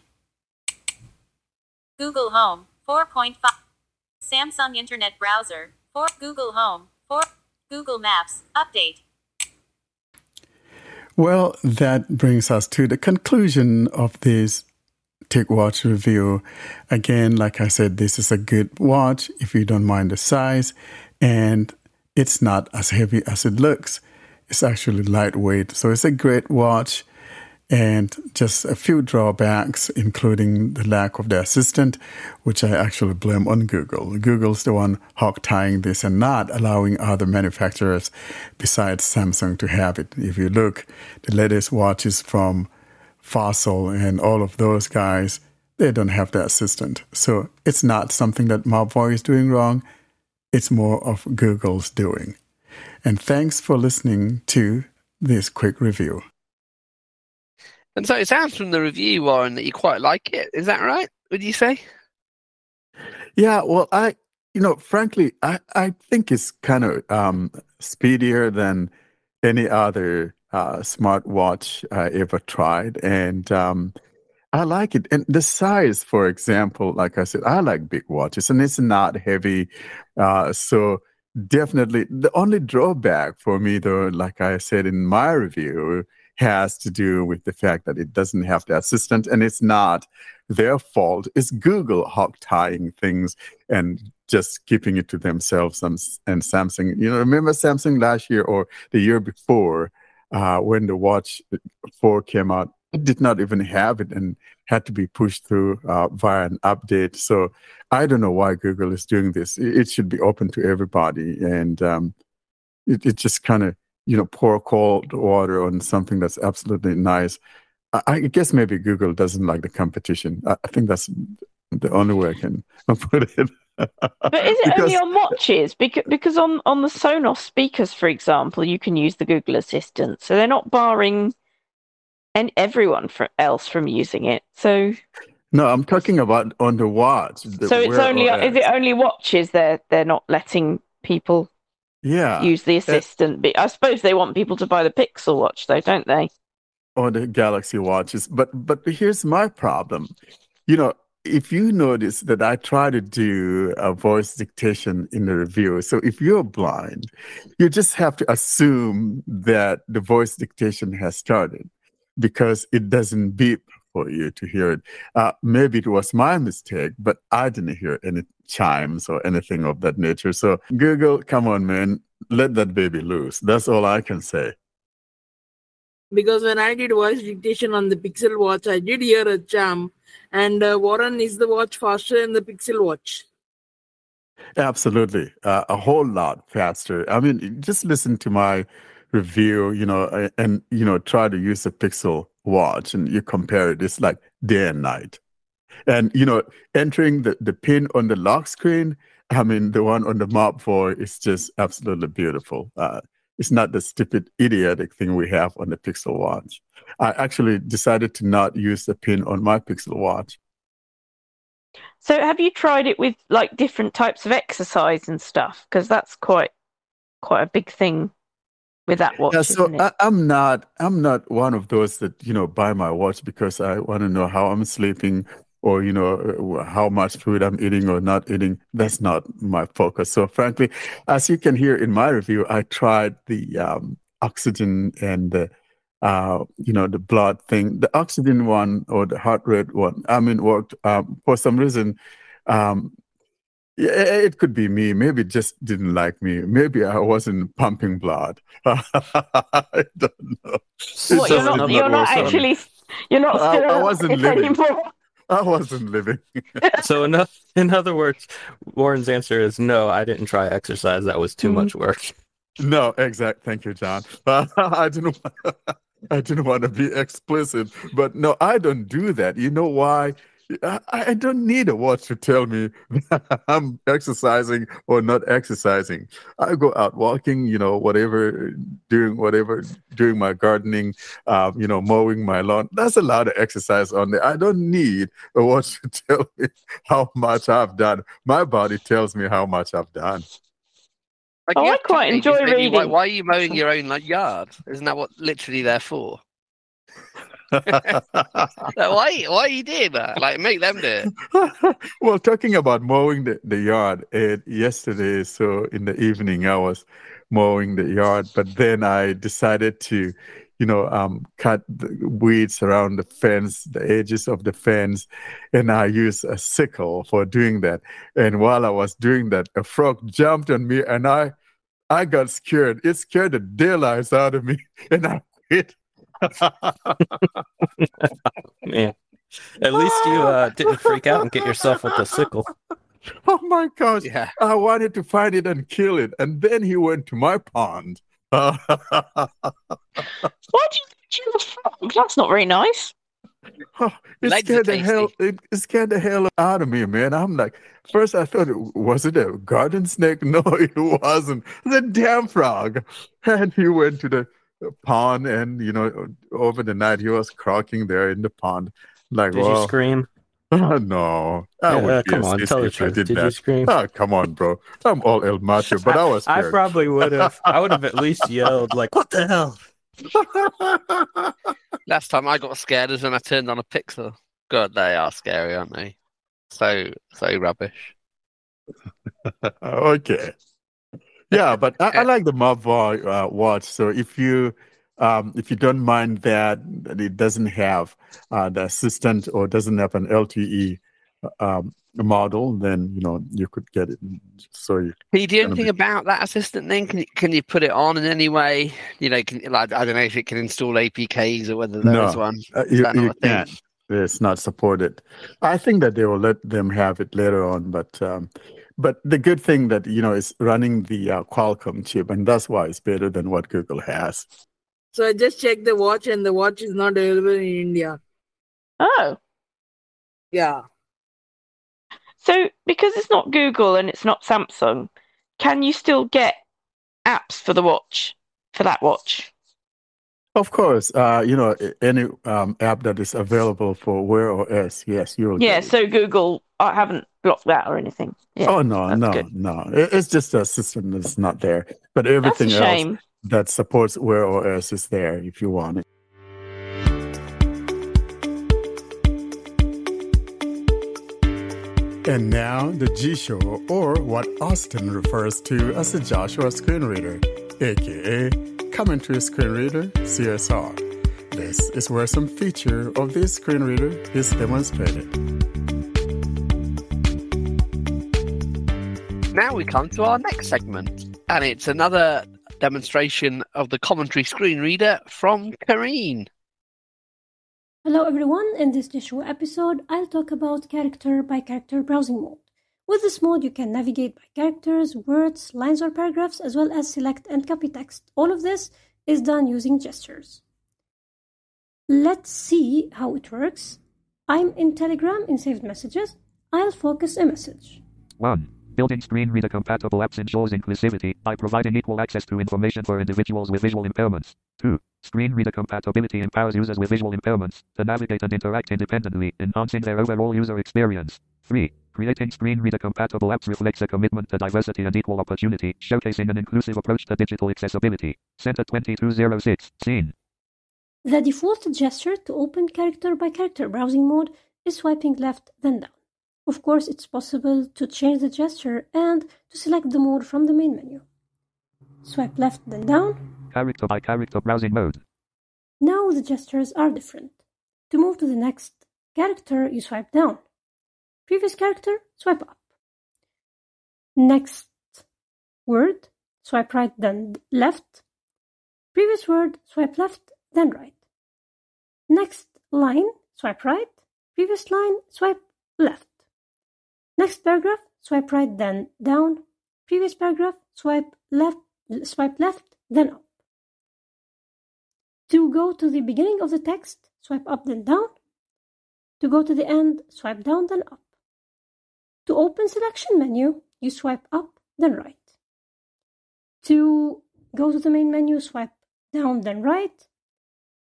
Google Home. four point five. Samsung Internet Browser. four. Google Home. four. Google Maps. Update. Well, that brings us to the conclusion of this TicWatch review. Again, like I said, this is a good watch if you don't mind the size, and it's not as heavy as it looks. It's actually lightweight. So it's a great watch. And just a few drawbacks, including the lack of the assistant, which I actually blame on Google. Google's the one hog-tying this and not allowing other manufacturers besides Samsung to have it. If you look, the latest watches from Fossil and all of those guys, they don't have the assistant. So it's not something that Mobvoi is doing wrong. It's more of Google's doing. And thanks for listening to this quick review. And so it sounds from the review, Warren, that you quite like it. Is that right? Would you say? Yeah, well, I, you know, frankly, I, I think it's kind of um, speedier than any other uh, smartwatch I ever tried. And um, I like it. And the size, for example, like I said, I like big watches and it's not heavy. Uh, so Definitely. The only drawback for me, though, like I said in my review, has to do with the fact that it doesn't have the assistant, and it's not their fault. It's Google hog-tying things and just keeping it to themselves and, and Samsung. You know, remember Samsung last year or the year before uh, when the Watch four came out? It did not even have it and had to be pushed through uh, via an update. So I don't know why Google is doing this. It should be open to everybody. And um, it, it just kind of, you know, pour cold water on something that's absolutely nice. I, I guess maybe Google doesn't like the competition. I, I think that's the only way I can put it. But is it because, only on watches? Because, because on, on the Sonos speakers, for example, you can use the Google Assistant. So they're not barring... and everyone for, else from using it. So no, I'm talking about on the watch. The so it's only is it only watches they're they're not letting people yeah use the assistant. It, I suppose they want people to buy the Pixel watch though, don't they? Or the Galaxy watches. But but here's my problem. You know, if you notice that I try to do a voice dictation in the review, so if you're blind, you just have to assume that the voice dictation has started, because it doesn't beep for you to hear it. Uh, maybe it was my mistake, but I didn't hear any chimes or anything of that nature. So Google, come on, man, let that baby loose. That's all I can say. Because when I did voice dictation on the Pixel watch, I did hear a chime. And uh, Warren, is the watch faster than the Pixel watch? Absolutely. Uh, a whole lot faster. I mean, just listen to my review, you know, and, you know, try to use a Pixel watch and you compare it. It's like day and night. And, you know, entering the, the pin on the lock screen, I mean, the one on the Mobvoi is just absolutely beautiful. Uh, it's not the stupid, idiotic thing we have on the Pixel watch. I actually decided to not use the pin on my Pixel watch. So have you tried it with, like, different types of exercise and stuff? Because that's quite quite a big thing with that watch. Yeah, so I, I'm not I'm not one of those that, you know, buy my watch because I want to know how I'm sleeping or, you know, how much food I'm eating or not eating. That's not my focus. So frankly, as you can hear in my review, I tried the um, oxygen and the, uh, you know, the blood thing. The oxygen one or the heart rate one, I mean, worked um, for some reason. Um, It could be me. Maybe it just didn't like me. Maybe I wasn't pumping blood. I don't know. What, you're not, you're not actually, you're not still I, I wasn't living. Anymore. I wasn't living. So in, in other words, Warren's answer is no, I didn't try exercise. That was too mm-hmm. much work. No, exact. Thank you, John. Uh, I didn't want, I didn't want to be explicit, but no, I don't do that. You know why? I don't need a watch to tell me I'm exercising or not exercising. I go out walking, you know, whatever, doing whatever, doing my gardening, um, you know, mowing my lawn. That's a lot of exercise on there. I don't need a watch to tell me how much I've done. My body tells me how much I've done. Like, oh, I quite enjoy reading. Why, why are you mowing your own like, yard? Isn't that what literally they're for? why why you doing that? Like, make them do it. Well, talking about mowing the, the yard, Ed, yesterday, so in the evening I was mowing the yard, but then I decided to, you know, um, cut the weeds around the fence, the edges of the fence, and I used a sickle for doing that. And while I was doing that, a frog jumped on me, and I, I got scared. It scared the daylights out of me, and I quit. Man, at least you uh, didn't freak out and get yourself with the sickle. Oh my gosh! Yeah. I wanted to find it and kill it, and then he went to my pond. Why did you kill a frog? That's not very nice. Oh, it Legs scared the hell! It scared the hell out of me, man. I'm like, first I thought, was it a garden snake? No, it wasn't. The damn frog, and he went to the pond, and you know, over the night he was croaking there in the pond. Like, did well, you scream? Oh, no, I yeah, would uh, come on, tell the truth. Did, did you scream? Oh, come on, bro. I'm all El Macho, but I was. Scared. I probably would have. I would have at least yelled like, "What the hell!" Last time I got scared is when I turned on a Pixel. God, they are scary, aren't they? So so rubbish. Okay. Yeah, but I, I like the Mobvoi uh, watch. So if you um, if you don't mind that it doesn't have uh, the assistant or doesn't have an L T E um, model, then you know you could get it. So you can you do anything be... about that assistant thing? Can you, can you put it on in any way? You know, can, like, I don't know if it can install A P Ks or whether there's no, one. Uh, you, that you can't. It's not supported. I think that they will let them have it later on, but. Um, But the good thing that, you know, is running the uh, Qualcomm chip, and that's why it's better than what Google has. So I just checked the watch, and the watch is not available in India. Oh. Yeah. So because it's not Google and it's not Samsung, can you still get apps for the watch, for that watch? Of course. Uh, you know, any um, app that is available for Wear O S, yes, you'll yeah, get it. So Google, I haven't blocked that or anything. Yeah, oh no, no, good. no! It's just a system that's not there, but everything else that supports Wear O S is there if you want it. And now the G Show, or what Austin refers to as the Joshua Screen Reader, aka Commentary Screen Reader (C S R). This is where some feature of this screen reader is demonstrated. Now we come to our next segment, and it's another demonstration of the commentary screen reader from Karine. Hello everyone, in this Joshua episode, I'll talk about character by character browsing mode. With this mode, you can navigate by characters, words, lines or paragraphs, as well as select and copy text. All of this is done using gestures. Let's see how it works. I'm in Telegram in saved messages. I'll focus a message. One. Building screen reader compatible apps ensures inclusivity by providing equal access to information for individuals with visual impairments. two. Screen reader compatibility empowers users with visual impairments to navigate and interact independently, enhancing their overall user experience. three. Creating screen reader compatible apps reflects a commitment to diversity and equal opportunity, showcasing an inclusive approach to digital accessibility. Center twenty-two oh six, scene. The default gesture to open character by character browsing mode is swiping left, then down. Of course, it's possible to change the gesture and to select the mode from the main menu. Swipe left, then down. Character by character browsing mode. Now the gestures are different. To move to the next character, you swipe down. Previous character, swipe up. Next word, swipe right, then left. Previous word, swipe left, then right. Next line, swipe right. Previous line, swipe left. Next paragraph, swipe right, then down. Previous paragraph, swipe left, swipe left, then up. To go to the beginning of the text, swipe up, then down. To go to the end, swipe down, then up. To open selection menu, you swipe up, then right. To go to the main menu, swipe down, then right.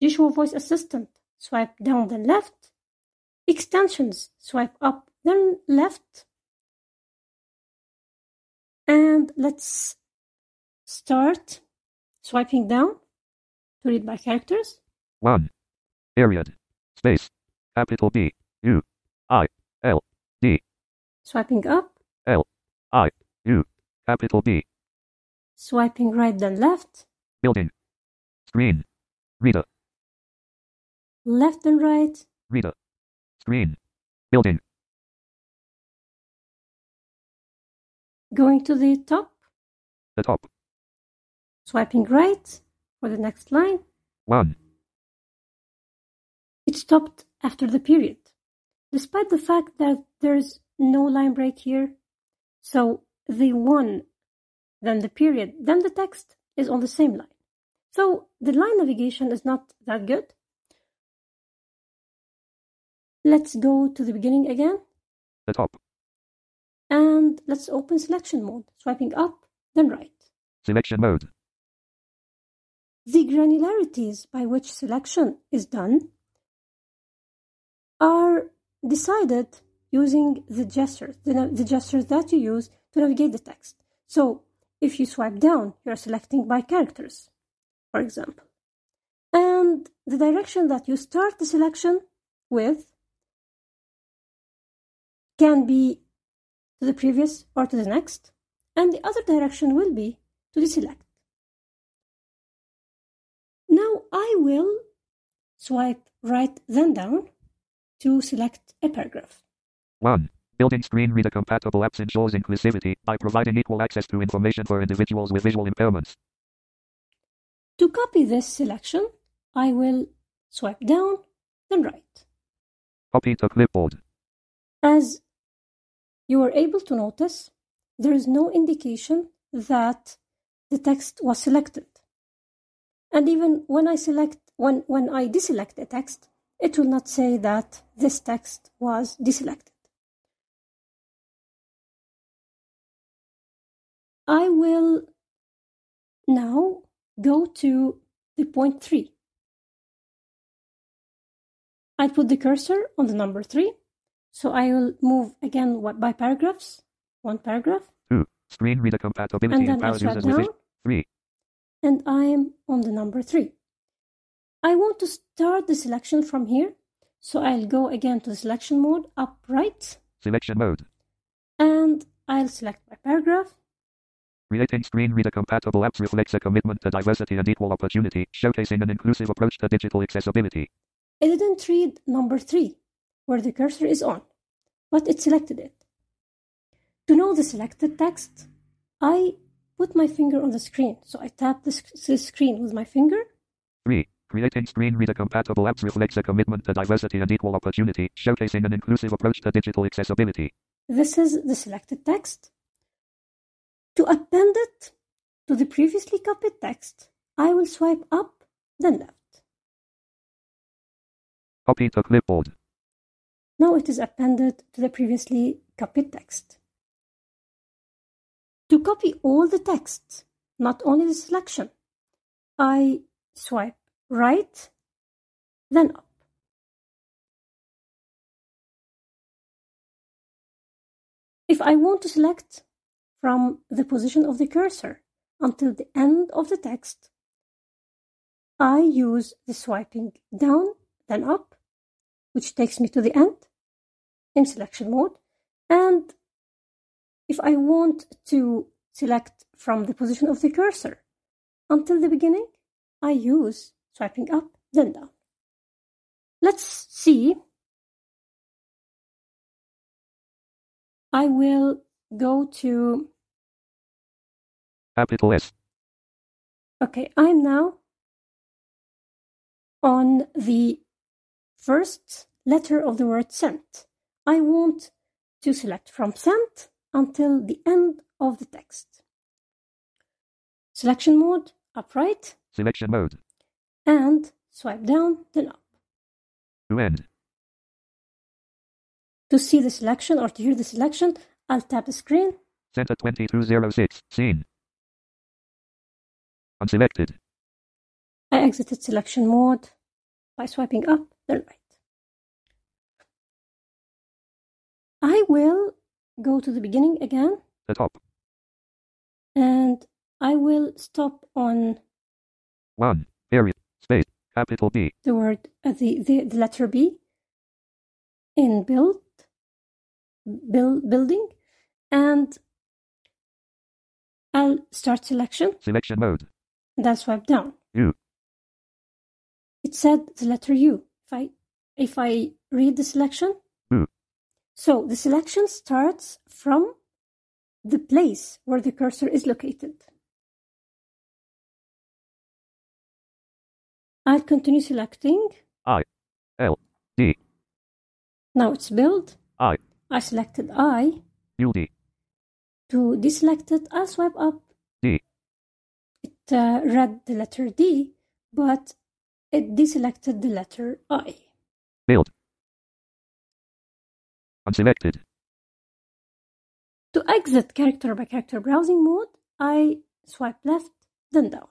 Joshua Voice Assistant, swipe down, then left. Extensions, swipe up, then left. And let's start swiping down to read by characters. One. Period. Space. Capital B. U. I. L. D. Swiping up. L. I. U. Capital B. Swiping right, then left. Building. Screen. Reader. Left and right. Reader. Screen. Building. Going to the top. The top. Swiping right for the next line. One. It stopped after the period, despite the fact that there's no line break here. So the one, then the period, then the text is on the same line. So the line navigation is not that good. Let's go to the beginning again. The top. And let's open selection mode, swiping up, then right. Selection mode. The granularities by which selection is done are decided using the gestures, the, the gestures that you use to navigate the text. So if you swipe down, you're selecting by characters, for example. And the direction that you start the selection with can be to the previous or to the next, and the other direction will be to deselect. Now I will swipe right then down to select a paragraph. one. Building screen reader compatible apps ensures inclusivity by providing equal access to information for individuals with visual impairments. To copy this selection, I will swipe down, then right. Copy to clipboard. As you were able to notice, there is no indication that the text was selected. And even when I select, when, when I deselect a text, it will not say that this text was deselected. I will now go to the point three. I put the cursor on the number three, so I will move again by paragraphs. One paragraph. Two. Screen reader compatibility empowers users with vision. Three. And I am on the number three. I want to start the selection from here, so I'll go again to the selection mode, up right. Selection mode. And I'll select my paragraph. Creating screen reader compatible apps reflects a commitment to diversity and equal opportunity, showcasing an inclusive approach to digital accessibility. It didn't read number three, where the cursor is on, but it selected it. To know the selected text, I put my finger on the screen, so I tap the sc- screen with my finger. three. Creating screen reader compatible apps reflects a commitment to diversity and equal opportunity, showcasing an inclusive approach to digital accessibility. This is the selected text. To append it to the previously copied text, I will swipe up, then left. Copy to clipboard. Now it is appended to the previously copied text. To copy all the text, not only the selection, I swipe right, then up. If I want to select from the position of the cursor until the end of the text, I use the swiping down, then up, which takes me to the end in selection mode. And if I want to select from the position of the cursor until the beginning, I use swiping up, then down. Let's see. I will go to capital S. Okay, I'm now on the first letter of the word sent. I want to select from sent until the end of the text. Selection mode, upright. Selection mode. And swipe down, then up. To end. To see the selection or to hear the selection, I'll tap the screen. Center twenty-two oh six, seen. Unselected. I exited selection mode by swiping up, then right. I will go to the beginning again. The top. And I will stop on one, period, space, capital B. The word, uh, the, the, the letter B in build, build, building. And I'll start selection. Selection mode. And I'll swipe down. U. It said the letter U. If I if I read the selection. U. So the selection starts from the place where the cursor is located. I'll continue selecting. I. L. D. Now it's build. I. I selected I. U. D. To deselect it, I'll swipe up. D. It uh, read the letter D, but it deselected the letter I. Build. Unselected. To exit character by character browsing mode, I swipe left, then down.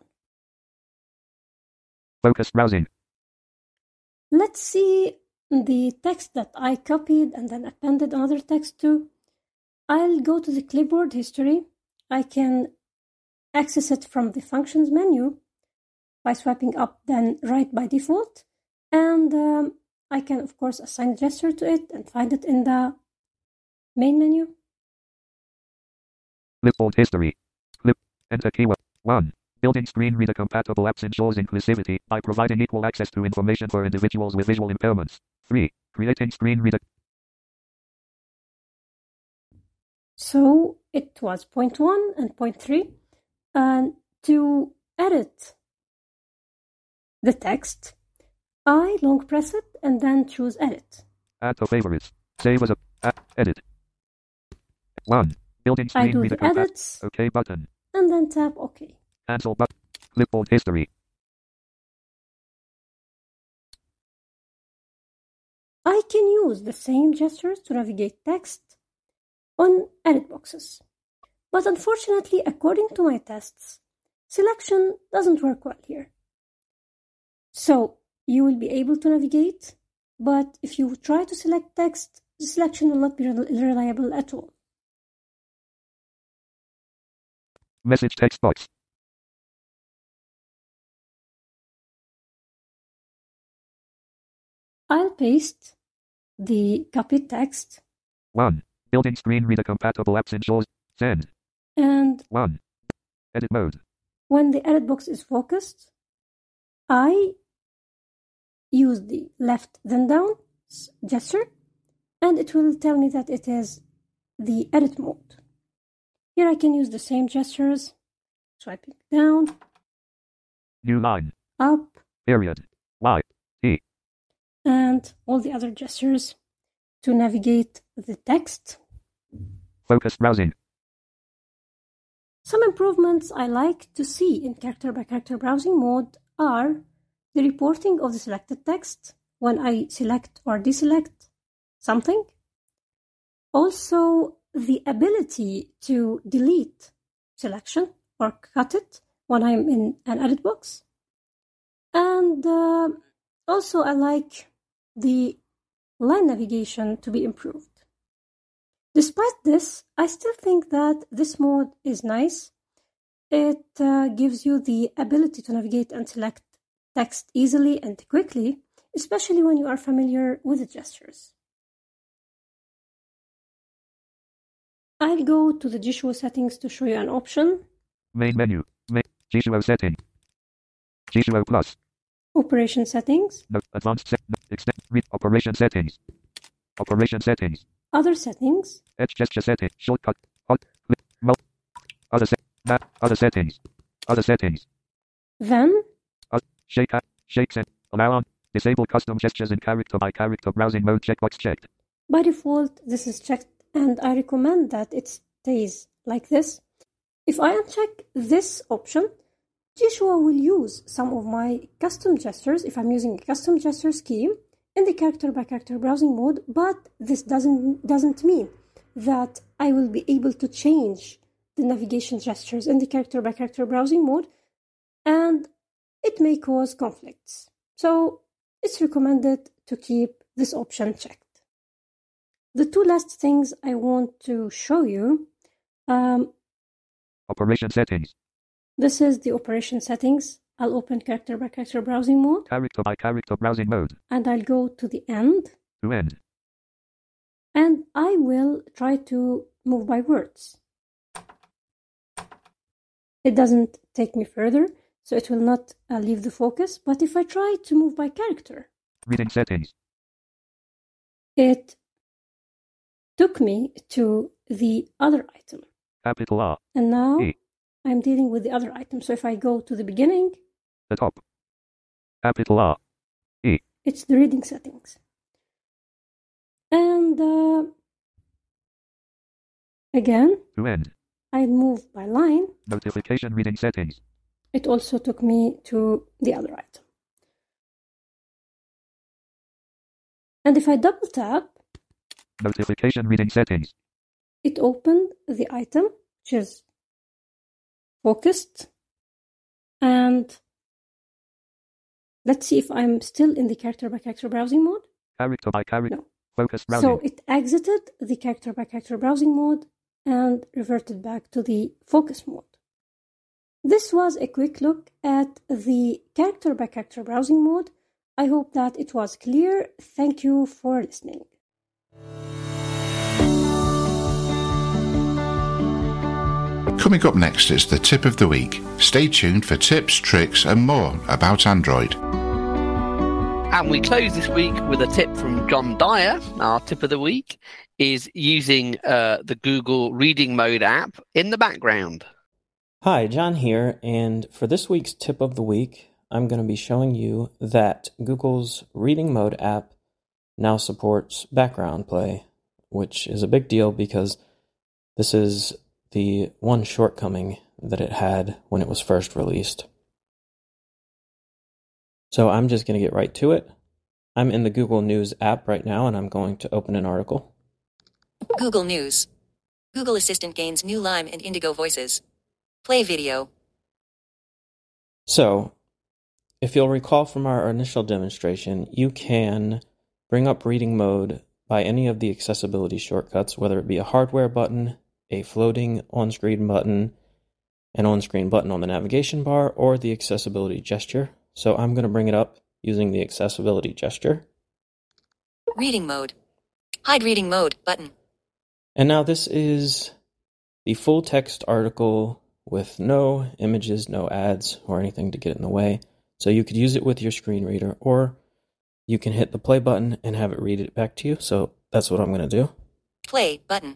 Focus browsing. Let's see the text that I copied and then appended another text to. I'll go to the clipboard history. I can access it from the functions menu by swiping up, then right by default. And um, I can, of course, assign a gesture to it and find it in the main menu. Clipboard history. Clip. Enter keyword. one. Building screen reader compatible apps ensures inclusivity by providing equal access to information for individuals with visual impairments. three. Creating screen reader. So it was point one and point three. And to edit the text, I long press it and then choose edit. Add to favorites. Save as a add, edit. one. Building screen I do reader the edits. OK button. And then tap OK. Cancel button. Clipboard history. I can use the same gestures to navigate text on edit boxes. But unfortunately, according to my tests, selection doesn't work well here. So you will be able to navigate, but if you try to select text, the selection will not be reliable at all. Message text box. I'll paste the copied text. one. Building screen reader compatible apps ensures send. And one. Edit mode. When the edit box is focused, I use the left then down gesture, and it will tell me that it is the edit mode. Here I can use the same gestures, swiping down, new line, up, period, Y, E, and all the other gestures to navigate the text. Focus browsing. Some improvements I like to see in character-by-character browsing mode are the reporting of the selected text when I select or deselect something. Also, the ability to delete selection or cut it when I'm in an edit box. And uh, also I like the line navigation to be improved. Despite this, I still think that this mode is nice. It uh, gives you the ability to navigate and select text easily and quickly, especially when you are familiar with the gestures. I'll go to the Gishuo settings to show you an option. Main menu. Main. Gishuo setting. Gishuo plus. Operation settings. No. Advanced set. No. Extend. Read. Operation settings. Operation settings. Other settings. Edge gesture setting. Shortcut. Alt. Click. Other set. Map. Other settings. Other settings. Then. Uh, shake. Shake set. Allow on. Disable custom gestures in character by character browsing mode. Checkbox checked. By default, this is checked. And I recommend that it stays like this. If I uncheck this option, Gishuo will use some of my custom gestures, if I'm using a custom gesture scheme, in the character-by-character browsing mode, but this doesn't doesn't mean that I will be able to change the navigation gestures in the character-by-character browsing mode, and it may cause conflicts. So it's recommended to keep this option checked. The two last things I want to show you. Um, operation settings. This is the operation settings. I'll open character by character browsing mode. Character by character browsing mode. And I'll go to the end. To end. And I will try to move by words. It doesn't take me further, so it will not uh, leave the focus. But if I try to move by character. Reading settings. It took me to the other item. Capital R. And now e. I'm dealing with the other item. So if I go to the beginning, the top. Capital R. E. It's the reading settings. And uh, again, to end. I move by line. Notification reading settings. It also took me to the other item. And if I double tap, notification reading settings. It opened the item, which is focused. And let's see if I'm still in the character by character browsing mode. Character by character. No. Focus browsing. So it exited the character by character browsing mode and reverted back to the focus mode. This was a quick look at the character by character browsing mode. I hope that it was clear. Thank you for listening. Coming up next is the tip of the week. Stay tuned for tips, tricks and more about Android. And we close this week with a tip from John Dyer. Our tip of the week is using uh, the Google Reading Mode app in the background. Hi, John here, and for this week's tip of the week, I'm going to be showing you that Google's Reading Mode app now supports background play, which is a big deal because this is the one shortcoming that it had when it was first released. So I'm just going to get right to it. I'm in the Google News app right now, and I'm going to open an article. Google News. Google Assistant gains new Lime and Indigo voices. Play video. So, if you'll recall from our initial demonstration, you can bring up reading mode by any of the accessibility shortcuts, whether it be a hardware button, a floating on-screen button, an on-screen button on the navigation bar, or the accessibility gesture. So I'm going to bring it up using the accessibility gesture. Reading mode. Hide reading mode button. And now this is the full text article with no images, no ads, or anything to get in the way. So you could use it with your screen reader, or you can hit the play button and have it read it back to you. So that's what I'm going to do. Play button.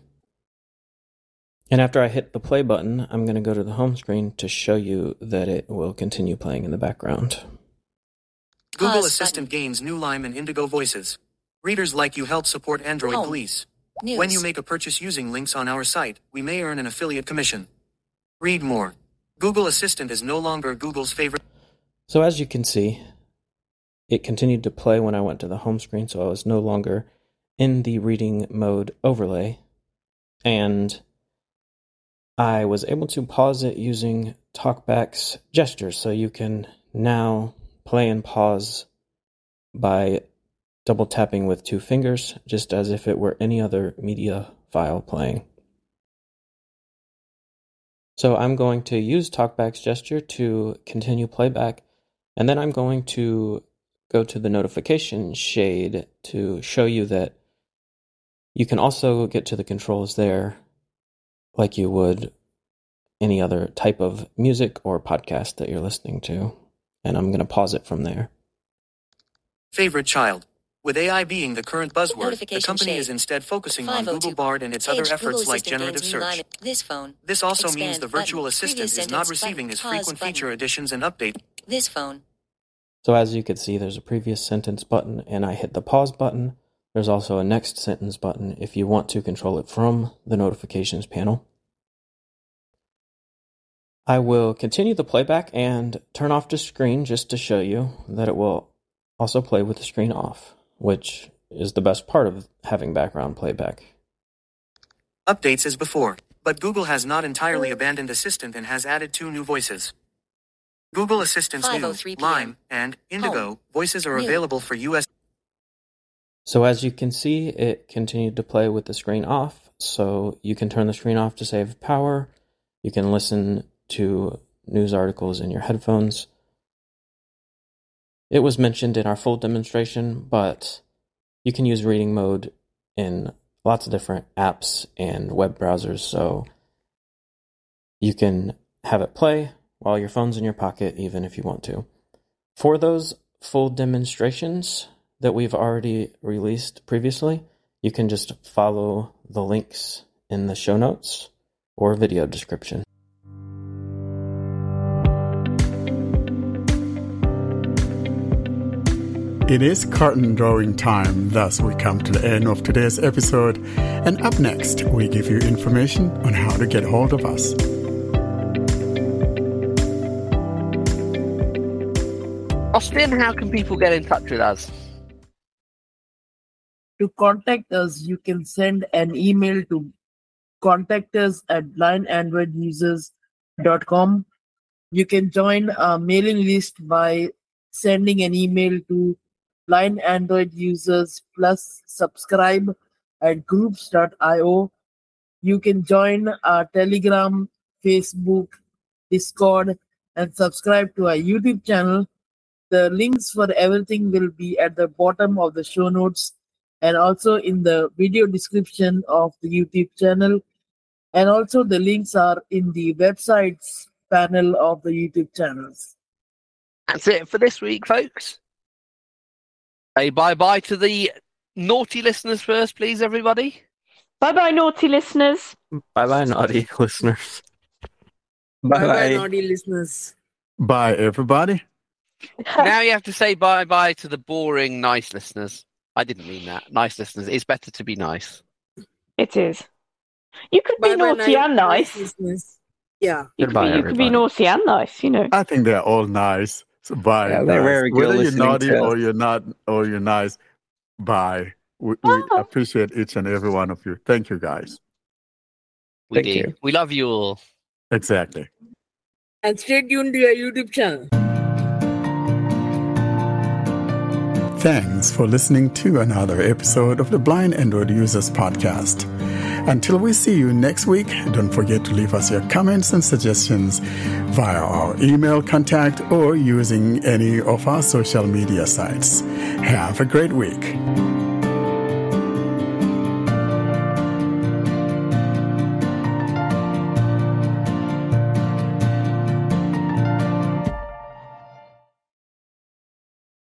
And after I hit the play button, I'm going to go to the home screen to show you that it will continue playing in the background. Google Assistant gains new Lime and Indigo voices. Readers like you help support Android home. Police. News. When you make a purchase using links on our site, we may earn an affiliate commission. Read more. Google Assistant is no longer Google's favorite. So as you can see, it continued to play when I went to the home screen, so I was no longer in the reading mode overlay. And I was able to pause it using TalkBack's gestures, so you can now play and pause by double tapping with two fingers, just as if it were any other media file playing. So I'm going to use TalkBack's gesture to continue playback, and then I'm going to go to the notification shade to show you that you can also get to the controls there, like you would any other type of music or podcast that you're listening to. And I'm going to pause it from there. Favorite child. With A I being the current buzzword, the company shade. Is instead focusing on Google Bard and its Page, other efforts like generative search. This, phone. This also Expand means the virtual button. Assistant Previous is not receiving as frequent button. Feature additions and updates. This phone. So as you can see, there's a previous sentence button, and I hit the pause button. There's also a next sentence button if you want to control it from the notifications panel. I will continue the playback and turn off the screen just to show you that it will also play with the screen off, which is the best part of having background playback. Updates as before, but Google has not entirely abandoned Assistant and has added two new voices. Google Assistant's new, Lime, and Indigo Home. Voices are new. Available for U S So as you can see, it continued to play with the screen off, so you can turn the screen off to save power. You can listen to news articles in your headphones. It was mentioned in our full demonstration, but you can use reading mode in lots of different apps and web browsers, so you can have it play while your phone's in your pocket, even if you want to. For those full demonstrations that we've already released previously, you can just follow the links in the show notes or video description. It is curtain drawing time, thus we come to the end of today's episode, and up next we give you information on how to get hold of us. Austin, how can people get in touch with us? To contact us, you can send an email to contact us at blind android users dot com. You can join our mailing list by sending an email to blindandroidusers plus subscribe at groups dot io. You can join our Telegram, Facebook, Discord, and subscribe to our YouTube channel. The links for everything will be at the bottom of the show notes and also in the video description of the YouTube channel. And also the links are in the websites panel of the YouTube channels. That's it for this week, folks. Say bye-bye to the naughty listeners first, please, everybody. Bye-bye, naughty listeners. Bye-bye, naughty listeners. Bye-bye, bye-bye naughty listeners. Bye, everybody. Now you have to say bye-bye to the boring, nice listeners. I didn't mean that. Nice listeners. It's better to be nice. It is. You could bye be bye naughty and nice. Listeners. Yeah. You, Goodbye, could, be, you could be naughty and nice, you know. I think they're all nice. So bye. Yeah, nice. Whether you're naughty or you're not, or you're nice, bye. We, we appreciate each and every one of you. Thank you, guys. We Thank do. you. We love you all. Exactly. And stay tuned to our YouTube channel. Thanks for listening to another episode of the Blind Android Users Podcast. Until we see you next week, don't forget to leave us your comments and suggestions via our email contact or using any of our social media sites. Have a great week.